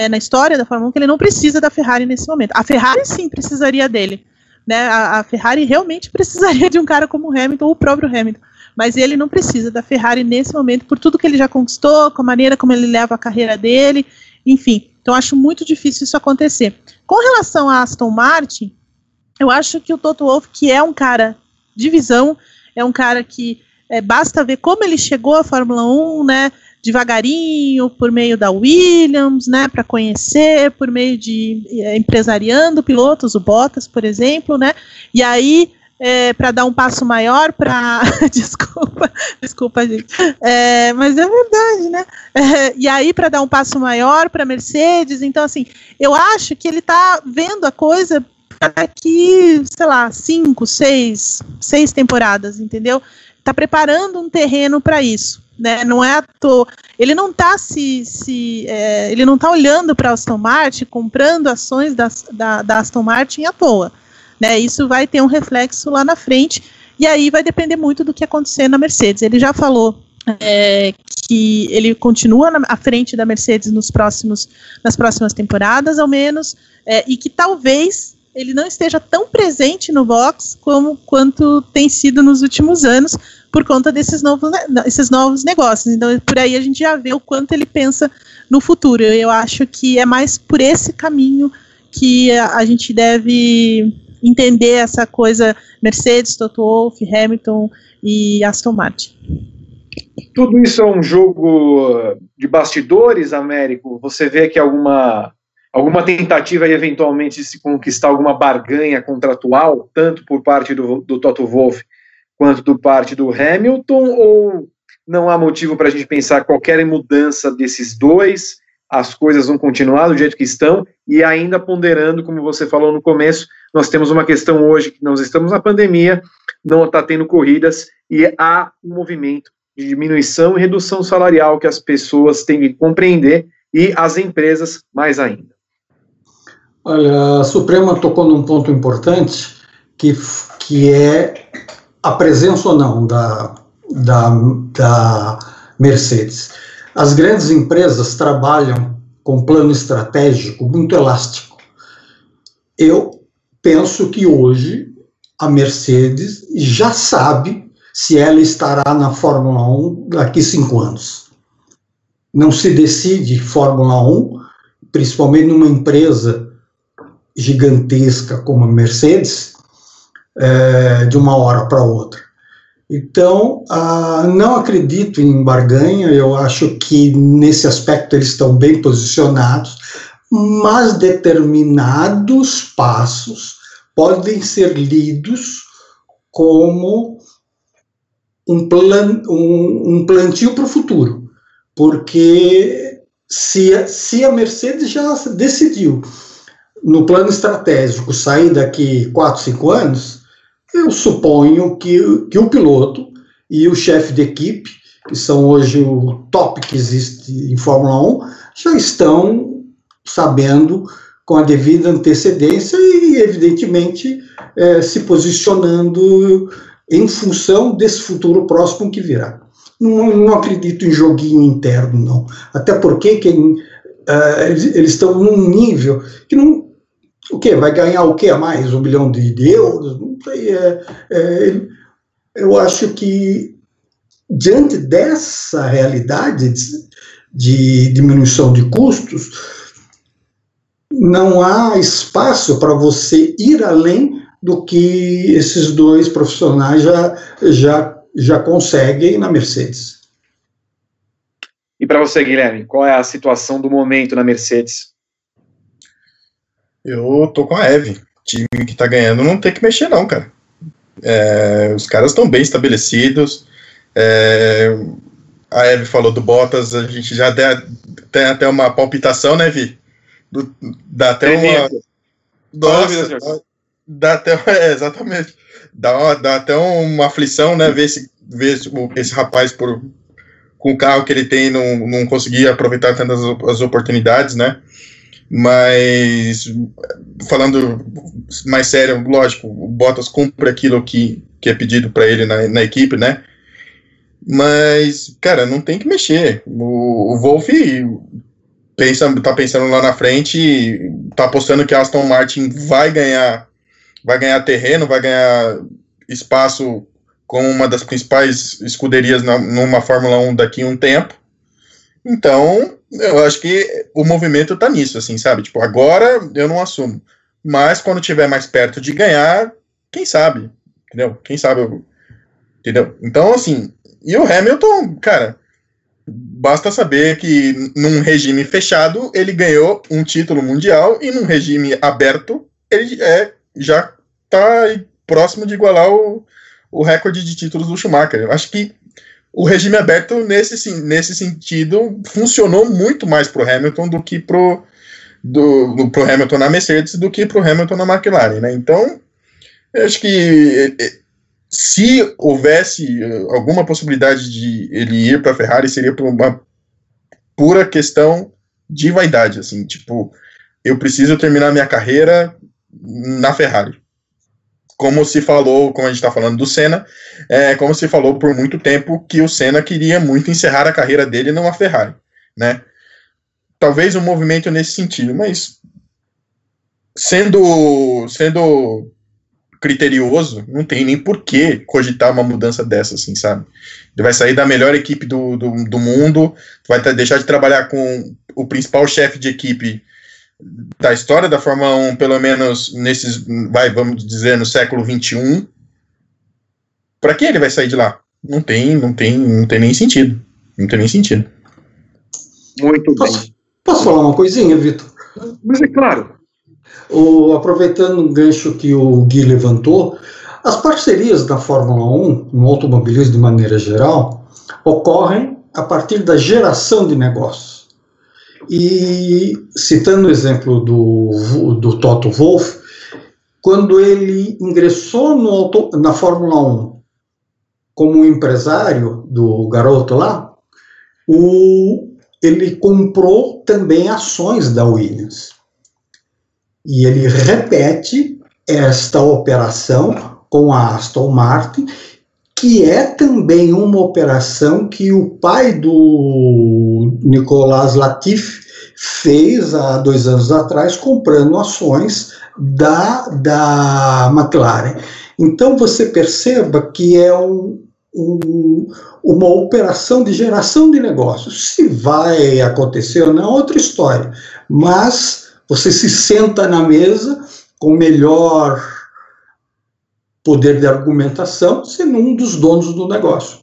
na história da Fórmula 1 que ele não precisa da Ferrari nesse momento. A Ferrari sim precisaria dele, né? A Ferrari realmente precisaria de um cara como o Hamilton, ou o próprio Hamilton, mas ele não precisa da Ferrari nesse momento por tudo que ele já conquistou, com a maneira como ele leva a carreira dele, enfim. Então acho muito difícil isso acontecer. Com relação a Aston Martin, eu acho que o Toto Wolff, que é um cara de visão, é um cara que basta ver como ele chegou à Fórmula 1, né, devagarinho, por meio da Williams, né, para conhecer, por meio de empresariando pilotos, o Bottas, por exemplo, né, e aí para dar um passo maior para... desculpa gente, mas é verdade, né, e aí para dar um passo maior para a Mercedes. Então assim, eu acho que ele está vendo a coisa daqui, sei lá, 5, 6 temporadas, entendeu? Tá preparando um terreno para isso, né? Não é à toa. Ele não tá ele não tá olhando para Aston Martin, comprando ações da Aston Martin à toa, né? Isso vai ter um reflexo lá na frente, e aí vai depender muito do que acontecer na Mercedes. Ele já falou que ele continua à frente da Mercedes nas próximas temporadas, ao menos, e que talvez ele não esteja tão presente no box quanto tem sido nos últimos anos, por conta desses novos negócios. Então por aí a gente já vê o quanto ele pensa no futuro. Eu acho que é mais por esse caminho que a gente deve entender essa coisa Mercedes, Toto Wolff, Hamilton e Aston Martin. Tudo isso é um jogo de bastidores, Américo? Você vê que alguma tentativa aí, eventualmente, de se conquistar alguma barganha contratual, tanto por parte do Toto Wolff quanto por parte do Hamilton, ou não há motivo para a gente pensar qualquer mudança desses dois? As coisas vão continuar do jeito que estão, e ainda ponderando, como você falou no começo, nós temos uma questão hoje que nós estamos na pandemia, não está tendo corridas, e há um movimento de diminuição e redução salarial que as pessoas têm que compreender, e as empresas mais ainda. Olha, a Suprema tocou num ponto importante, que é a presença ou não da Mercedes. As grandes empresas trabalham com plano estratégico muito elástico. Eu penso que hoje a Mercedes já sabe se ela estará na Fórmula 1 daqui 5 anos. Não se decide Fórmula 1, principalmente numa empresa gigantesca como a Mercedes, de uma hora para outra. Então, não acredito em barganha, eu acho que nesse aspecto eles estão bem posicionados, mas determinados passos podem ser lidos como um plantio para o futuro, porque se a Mercedes já decidiu no plano estratégico sair daqui 4, 5 anos, Eu suponho que o piloto e o chefe de equipe, que são hoje o top que existe em Fórmula 1, já estão sabendo com a devida antecedência e, evidentemente, se posicionando em função desse futuro próximo que virá. Não acredito em joguinho interno, não. Até porque eles estão num nível que não... O quê? Vai ganhar o quê a mais? $1 bilhão? Não sei. Eu acho que, diante dessa realidade de diminuição de custos, não há espaço para você ir além do que esses dois profissionais já conseguem na Mercedes. E para você, Guilherme, qual é a situação do momento na Mercedes? Eu tô com a Eve. Time que tá ganhando não tem que mexer não, cara. Os caras estão bem estabelecidos. A Eve falou do Bottas, a gente já tem até uma palpitação, né, Vi? Dá até uma... Nossa, dá até... exatamente. Dá até uma aflição, né, ver esse rapaz com o carro que ele tem não conseguir aproveitar tantas as oportunidades, né? Mas, falando mais sério, lógico, o Bottas cumpre aquilo que é pedido para ele na equipe, né? Mas, cara, não tem que mexer. O Wolff tá pensando lá na frente e tá apostando que a Aston Martin vai ganhar terreno, vai ganhar espaço com uma das principais escuderias numa Fórmula 1 daqui a um tempo. Então, eu acho que o movimento tá nisso, assim, sabe? Tipo, agora eu não assumo. Mas quando tiver mais perto de ganhar, quem sabe? Entendeu? Quem sabe? Entendeu? Então, assim, e o Hamilton, cara, basta saber que num regime fechado ele ganhou um título mundial e num regime aberto ele já tá próximo de igualar o recorde de títulos do Schumacher. Eu acho que o regime aberto, nesse sentido, funcionou muito mais pro Hamilton do que pro Hamilton na Mercedes do que pro Hamilton na McLaren, né? Então, eu acho que se houvesse alguma possibilidade de ele ir pra Ferrari, seria por uma pura questão de vaidade, assim, tipo, eu preciso terminar minha carreira na Ferrari. Como se falou, como a gente está falando do Senna, como se falou por muito tempo que o Senna queria muito encerrar a carreira dele numa Ferrari, né? Talvez um movimento nesse sentido, mas sendo criterioso, não tem nem por que cogitar uma mudança dessa, assim, sabe? Ele vai sair da melhor equipe do mundo, vai deixar de trabalhar com o principal chefe de equipe da história da Fórmula 1, pelo menos vamos dizer, no século XXI, para que ele vai sair de lá? Não tem nem sentido. Não tem nem sentido. Muito bem. Posso falar uma coisinha, Vitor? Mas é claro. Aproveitando o gancho que o Gui levantou, as parcerias da Fórmula 1, no automobilismo de maneira geral, ocorrem a partir da geração de negócios. E, citando o exemplo do Toto Wolff, quando ele ingressou na Fórmula 1 como empresário do garoto lá, ele comprou também ações da Williams. E ele repete esta operação com a Aston Martin, que é também uma operação que o pai do Nicolas Latifi fez há 2 anos atrás, comprando ações da McLaren. Então você perceba que é uma operação de geração de negócios. Se vai acontecer ou não é outra história, mas você se senta na mesa com o melhor poder de argumentação, sendo um dos donos do negócio.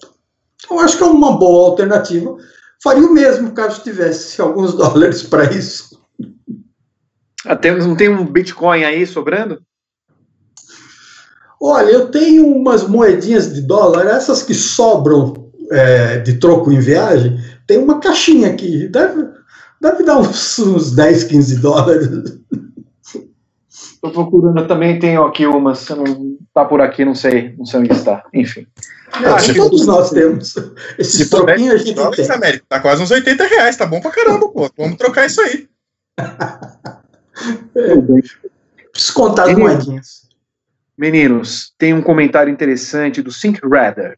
Então, acho que é uma boa alternativa. Faria o mesmo caso tivesse alguns dólares para isso. Não tem um Bitcoin aí sobrando? Olha, eu tenho umas moedinhas de dólar, essas que sobram de troco em viagem, tem uma caixinha aqui, deve dar uns 10, 15 dólares. Estou procurando, eu também tenho aqui uma, se não está por aqui, não sei onde está. Enfim. Não, acho que todos nós temos. Esses troquinhos a gente tem. Américo, tá quase uns R$80, tá bom pra caramba, pô. Vamos trocar isso aí. Descontar as moedinhas. Meninos, tem um comentário interessante do Sync Radar.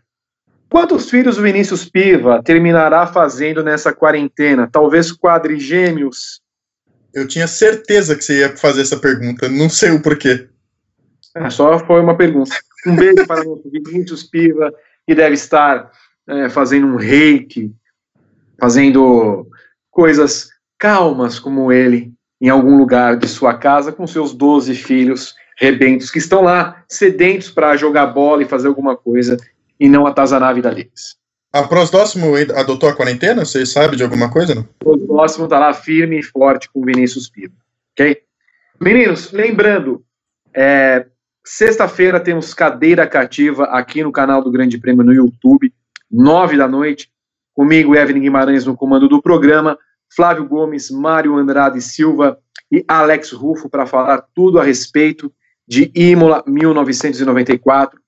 Quantos filhos o Vinícius Piva terminará fazendo nessa quarentena? Talvez quadrigêmeos? Eu tinha certeza que você ia fazer essa pergunta, não sei o porquê. Só foi uma pergunta. Um beijo para o Vinícius Piva, que deve estar fazendo um reiki, fazendo coisas calmas como ele, em algum lugar de sua casa, com seus 12 filhos rebentos, que estão lá sedentos para jogar bola e fazer alguma coisa, e não atazanar a vida deles. A Prosdóximo adotou a quarentena? Vocês sabem de alguma coisa, não? O Prosdóximo tá lá firme e forte com o Vinícius Piva, ok? Meninos, lembrando, sexta-feira temos Cadeira Cativa aqui no canal do Grande Prêmio no YouTube, 21h, comigo, Evelyn Guimarães, no comando do programa, Flávio Gomes, Mário Andrade Silva e Alex Rufo para falar tudo a respeito de Imola 1994,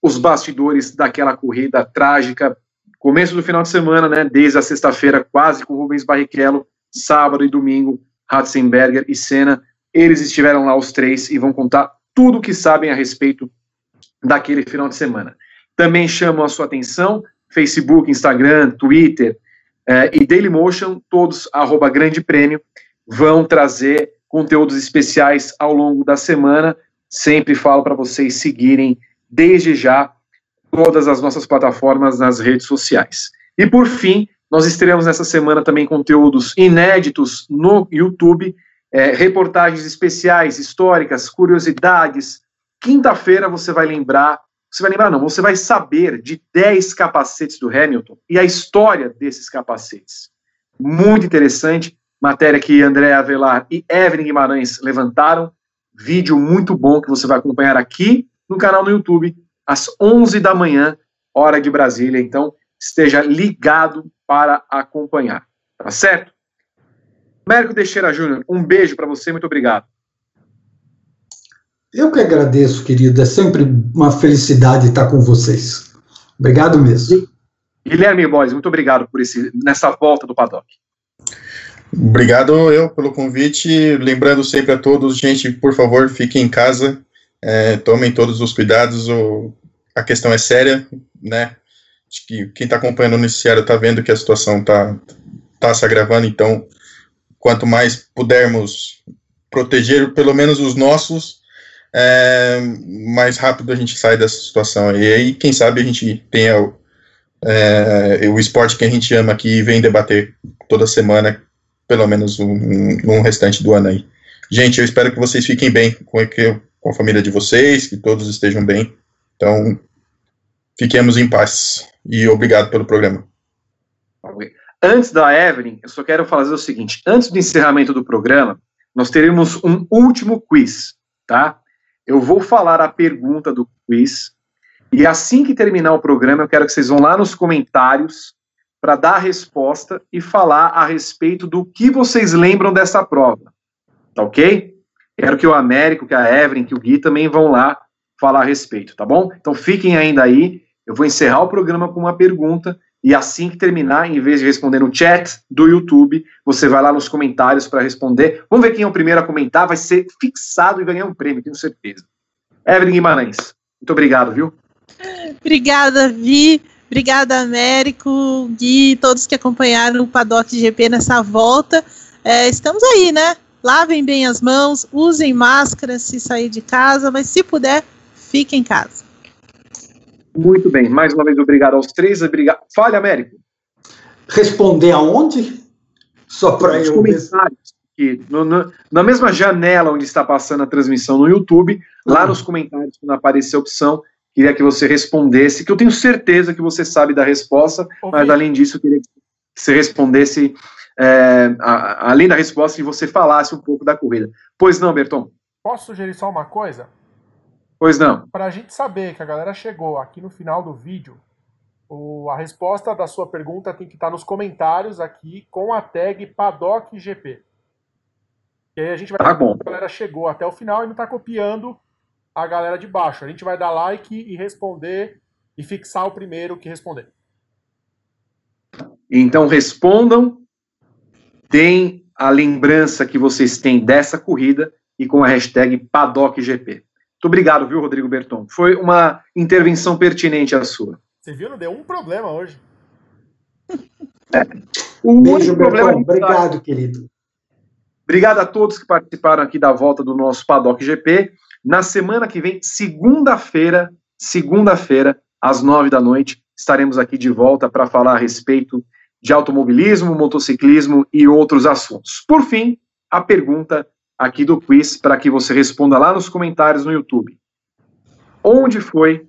os bastidores daquela corrida trágica, começo do final de semana, né, desde a sexta-feira, quase com Rubens Barrichello, sábado e domingo, Ratzenberger e Senna, eles estiveram lá os três e vão contar tudo o que sabem a respeito daquele final de semana. Também chamam a sua atenção, Facebook, Instagram, Twitter, e Dailymotion, todos @Grande Prêmio, vão trazer conteúdos especiais ao longo da semana. Sempre falo para vocês seguirem desde já todas as nossas plataformas nas redes sociais. E por fim, nós estreamos nessa semana também conteúdos inéditos no YouTube, reportagens especiais, históricas, curiosidades. Quinta-feira você vai saber de 10 capacetes do Hamilton e a história desses capacetes. Muito interessante, matéria que André Avelar e Evelyn Guimarães levantaram, vídeo muito bom que você vai acompanhar aqui no canal no YouTube, às 11h, hora de Brasília, então esteja ligado para acompanhar, tá certo? Américo Teixeira Júnior, um beijo para você, muito obrigado. Eu que agradeço, querido. É sempre uma felicidade estar com vocês. Obrigado mesmo. Guilherme Bloise, muito obrigado por nessa volta do paddock. Obrigado eu pelo convite. Lembrando sempre a todos, gente, por favor, fiquem em casa. Tomem todos os cuidados. A questão é séria, né? Acho que quem está acompanhando o noticiário está vendo que a situação está se agravando. Então, quanto mais pudermos proteger, pelo menos os nossos, mais rápido a gente sai dessa situação, e aí quem sabe a gente tenha o esporte que a gente ama aqui e vem debater toda semana, pelo menos um restante do ano aí. Gente, eu espero que vocês fiquem bem com a família de vocês, que todos estejam bem, então fiquemos em paz, e obrigado pelo programa. Antes da Evelyn, eu só quero fazer o seguinte, antes do encerramento do programa, nós teremos um último quiz, tá? Eu vou falar a pergunta do quiz, e assim que terminar o programa, eu quero que vocês vão lá nos comentários para dar a resposta e falar a respeito do que vocês lembram dessa prova, tá ok? Quero que o Américo, que a Evelyn, que o Gui também vão lá falar a respeito, tá bom? Então fiquem ainda aí, eu vou encerrar o programa com uma pergunta, e assim que terminar, em vez de responder no chat do YouTube, você vai lá nos comentários para responder. Vamos ver quem é o primeiro a comentar, vai ser fixado e ganhar um prêmio, tenho certeza. Evelyn Guimarães, muito obrigado, viu? Obrigada, Vi, obrigada, Américo, Gui, todos que acompanharam o Paddock GP nessa volta. Estamos aí, né? Lavem bem as mãos, usem máscara se sair de casa, mas se puder, fiquem em casa. Muito bem, mais uma vez obrigado aos três, obrigado. Fale, Américo. Responder aonde? Só para eu... Comentários. Aqui, na mesma janela onde está passando a transmissão no YouTube, lá nos comentários, quando aparecer a opção, queria que você respondesse, que eu tenho certeza que você sabe da resposta, mas além disso, eu queria que você respondesse, além da resposta, que você falasse um pouco da corrida. Pois não, Berton? Posso sugerir só uma coisa? Pois não. Para a gente saber que a galera chegou aqui no final do vídeo, a resposta da sua pergunta tem que estar nos comentários aqui com a tag PaddockGP. E aí a gente vai tá bom. A galera chegou até o final e não está copiando a galera de baixo. A gente vai dar like e responder e fixar o primeiro que responder. Então respondam, deem a lembrança que vocês têm dessa corrida e com a hashtag Paddock GP. Muito obrigado, viu, Rodrigo Berton? Foi uma intervenção pertinente a sua. Você viu? Não deu um problema hoje. É. O beijo, Berton. Obrigado, querido. Obrigado a todos que participaram aqui da volta do nosso Paddock GP. Na semana que vem, segunda-feira, às 9 da noite, estaremos aqui de volta para falar a respeito de automobilismo, motociclismo e outros assuntos. Por fim, a pergunta aqui do quiz para que você responda lá nos comentários no YouTube. Onde foi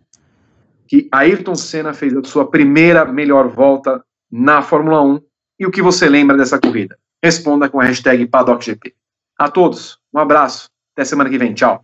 que Ayrton Senna fez a sua primeira melhor volta na Fórmula 1 e o que você lembra dessa corrida? Responda com a hashtag PaddockGP. A todos, um abraço. Até semana que vem. Tchau.